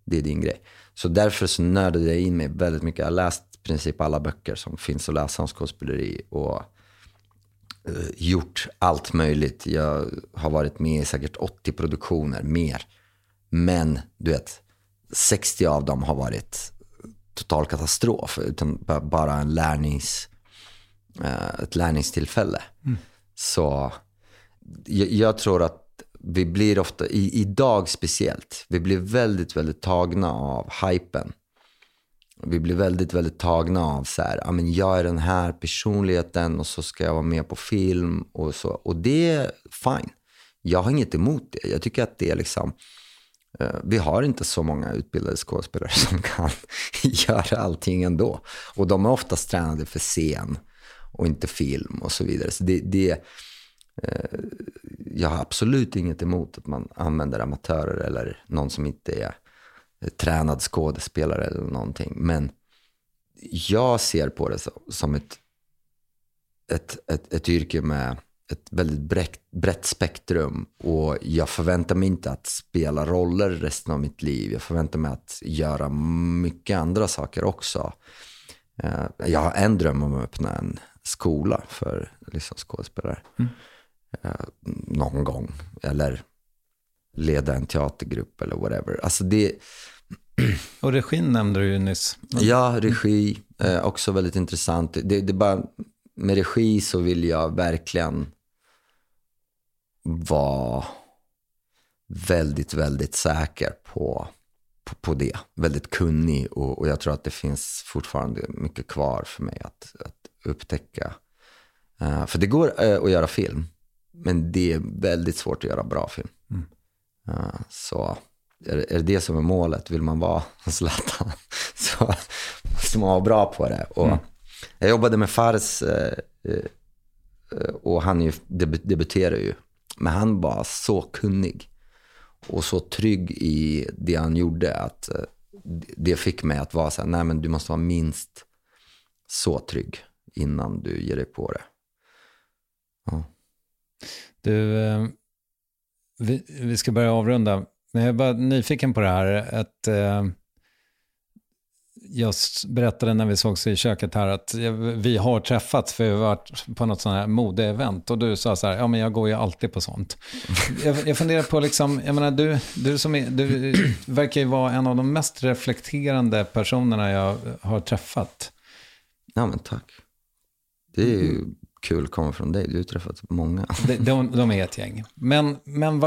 Det är din grej. Så därför så nördade jag in mig väldigt mycket. Jag har läst i princip alla böcker som finns att läsa om skådespeleri, och gjort allt möjligt. Jag har varit med i säkert 80 produktioner, mer. Men du vet, 60 av dem har varit total katastrof, utan bara en ett lärningstillfälle. Så jag tror att vi blir ofta, idag speciellt, vi blir väldigt, väldigt tagna av hypen. Vi blir väldigt, väldigt tagna av så här, jag är den här personligheten och så ska jag vara med på film och så. Och det är fine. Jag har inget emot det. Jag tycker att det är liksom, vi har inte så många utbildade skådespelare som kan göra allting ändå. Och de är oftast tränade för scen och inte film och så vidare. Så det jag har absolut inget emot att man använder amatörer eller någon som inte är tränad skådespelare eller någonting, men jag ser på det som ett yrke med ett väldigt brett spektrum, och jag förväntar mig inte att spela roller resten av mitt liv. Jag förväntar mig att göra mycket andra saker också. Jag har en dröm om att öppna en skola för liksom skådespelare någon gång, eller leda en teatergrupp eller whatever. Alltså det... Och regin nämnde du ju nyss. Ja, regi också väldigt intressant. Det är bara med regi så vill jag verkligen var väldigt, väldigt säker på det. Väldigt kunnig, och jag tror att det finns fortfarande mycket kvar för mig att upptäcka. För det går att göra film, men det är väldigt svårt att göra bra film. Mm. Så är det som är målet, vill man vara Zlatan så måste man vara bra på det. Och jag jobbade med Fares och han ju debuterade ju, men han var så kunnig och så trygg i det han gjorde att det fick mig att vara så här, nej men du måste vara minst så trygg innan du ger dig på det. Ja. Du, vi ska börja avrunda. Men jag är bara nyfiken på det här att jag berättade när vi sågs i köket här att vi har träffats för vi har varit på något sånt här modeevent och du sa så här, ja men jag går ju alltid på sånt. Jag funderar på liksom, jag menar du verkar ju vara en av de mest reflekterande personerna jag har träffat. Ja men tack. Det är ju kul att komma från dig, du har träffat många. De är ett gäng. Men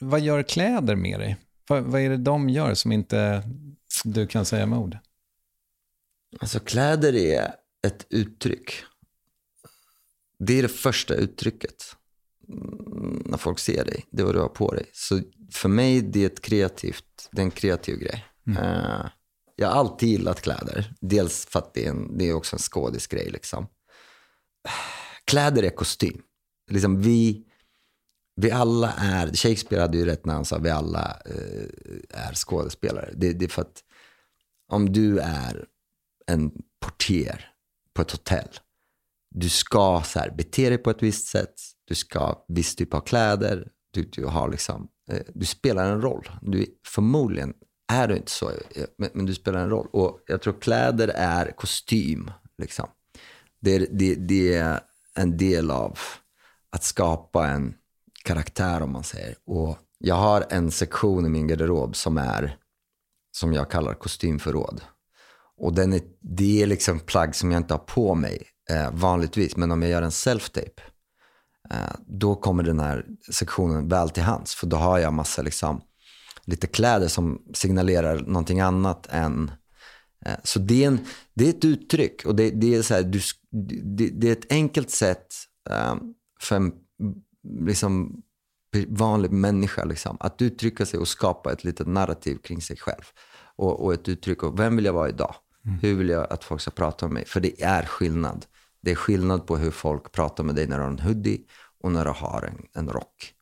vad gör kläder med dig? Vad är det de gör som inte du kan säga med ord? Alltså kläder är ett uttryck. Det är det första uttrycket när folk ser dig, det var du har på dig. Så för mig det är det är en kreativ grej. Mm. Jag har alltid gillat kläder. Dels för att det är också en skådisk grej liksom. Kläder är kostym. Liksom vi alla är... Shakespeare hade ju rätt när han sa vi alla är skådespelare. Det är för att om du är en portier på ett hotell, du ska så här bete dig på ett visst sätt, du ska viss typ av kläder, du har liksom... du spelar en roll. Förmodligen är du inte så, men du spelar en roll. Och jag tror kläder är kostym liksom. Det är en del av att skapa en karaktär om man säger. Och jag har en sektion i min garderob som jag kallar kostymförråd. Och det är liksom plagg som jag inte har på mig vanligtvis. Men om jag gör en self-tape då kommer den här sektionen väl till hands. För då har jag massa liksom, lite kläder som signalerar någonting annat än... Så det är ett uttryck och det är så här, det är ett enkelt sätt för en liksom vanlig människa liksom, att uttrycka sig och skapa ett litet narrativ kring sig själv och ett uttryck av vem vill jag vara idag? Hur vill jag att folk ska prata med mig? För det är skillnad. Det är skillnad på hur folk pratar med dig när du har en hoodie och när du har en rock.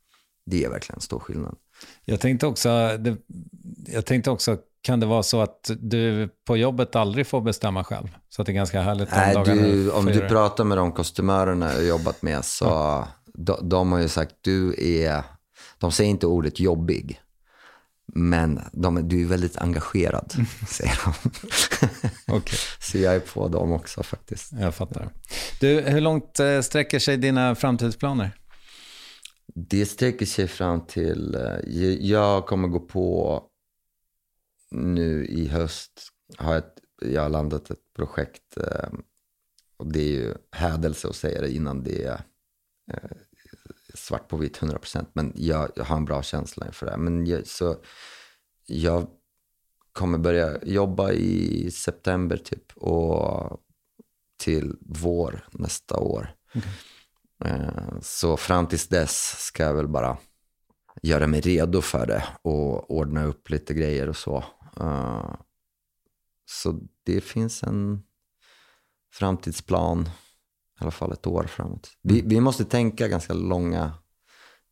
Det är verkligen en stor skillnad. Jag tänkte också kan det vara så att du på jobbet aldrig får bestämma själv? Så att det är ganska härligt. Nej, om du pratar med de kostymörerna jag jobbat med så de har ju sagt de säger inte ordet jobbig, men du är väldigt engagerad säger de. Okay. Så jag är på dem också faktiskt. Jag fattar. Du, hur långt sträcker sig dina framtidsplaner? Det sträcker sig fram till... Jag kommer gå på... Nu i höst har jag har landat ett projekt och det är ju hädelse att säga det innan det är svart på vitt 100%. Men jag har en bra känsla inför det. Men jag kommer börja jobba i september typ och till vår nästa år. Okay. Så fram tills dess ska jag väl bara göra mig redo för det och ordna upp lite grejer och så. Så det finns en framtidsplan i alla fall ett år framåt. Vi måste tänka ganska långa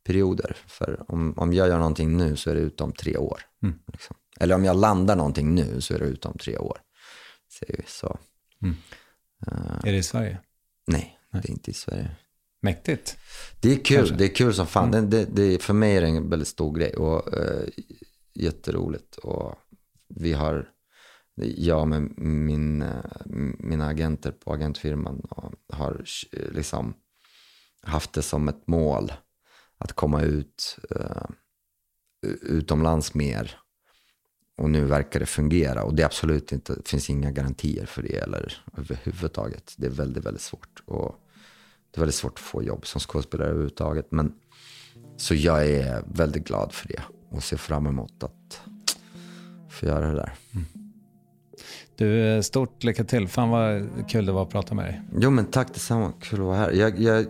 perioder, för om jag gör någonting nu så är det utom 3 år. Mm. Liksom. Eller om jag landar någonting nu så är det utom 3 år. Så. Mm. Är det i Sverige? Nej, det är inte i Sverige. Mäktigt. Det är kul, kanske. Det är kul som fan. Det, för mig är det en väldigt stor grej och jätteroligt. Och jag med mina agenter på agentfirman har liksom haft det som ett mål att komma ut utomlands mer. Och nu verkar det fungera och det är absolut inte, det finns inga garantier för det eller överhuvudtaget. Det är väldigt, väldigt svårt. Och det är väldigt svårt att få jobb som skådespelare överhuvudtaget. Men Så jag är väldigt glad för det och ser fram emot att få göra det där. Mm. Du, stort lycka till. Fan vad kul det var att prata med dig. Jo, men tack detsamma. Kul att vara här.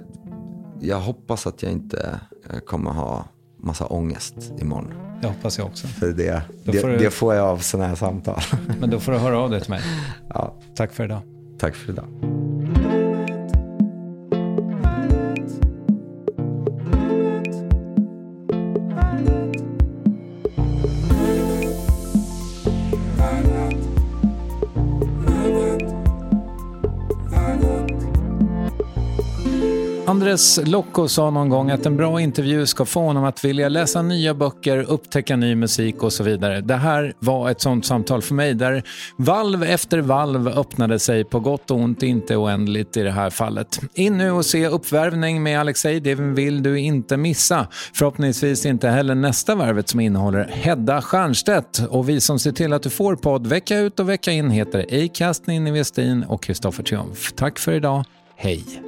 Jag hoppas att jag inte kommer ha massa ångest imorgon. Det hoppas jag också. För det får jag av sådana här samtal. Men då får du höra av dig till mig. Ja. Tack för idag. Tack för idag. Andres Lokko sa någon gång att en bra intervju ska få honom att vilja läsa nya böcker, upptäcka ny musik och så vidare. Det här var ett sånt samtal för mig där valv efter valv öppnade sig på gott och ont, inte oändligt i det här fallet. In nu och se Uppvärvning med Alexej, det vill du inte missa. Förhoppningsvis inte heller nästa Värvet som innehåller Hedda Stiernstedt. Och vi som ser till att du får podd vecka ut och vecka in heter Acast, Ninni Westin och Kristoffer Triumf. Tack för idag, hej!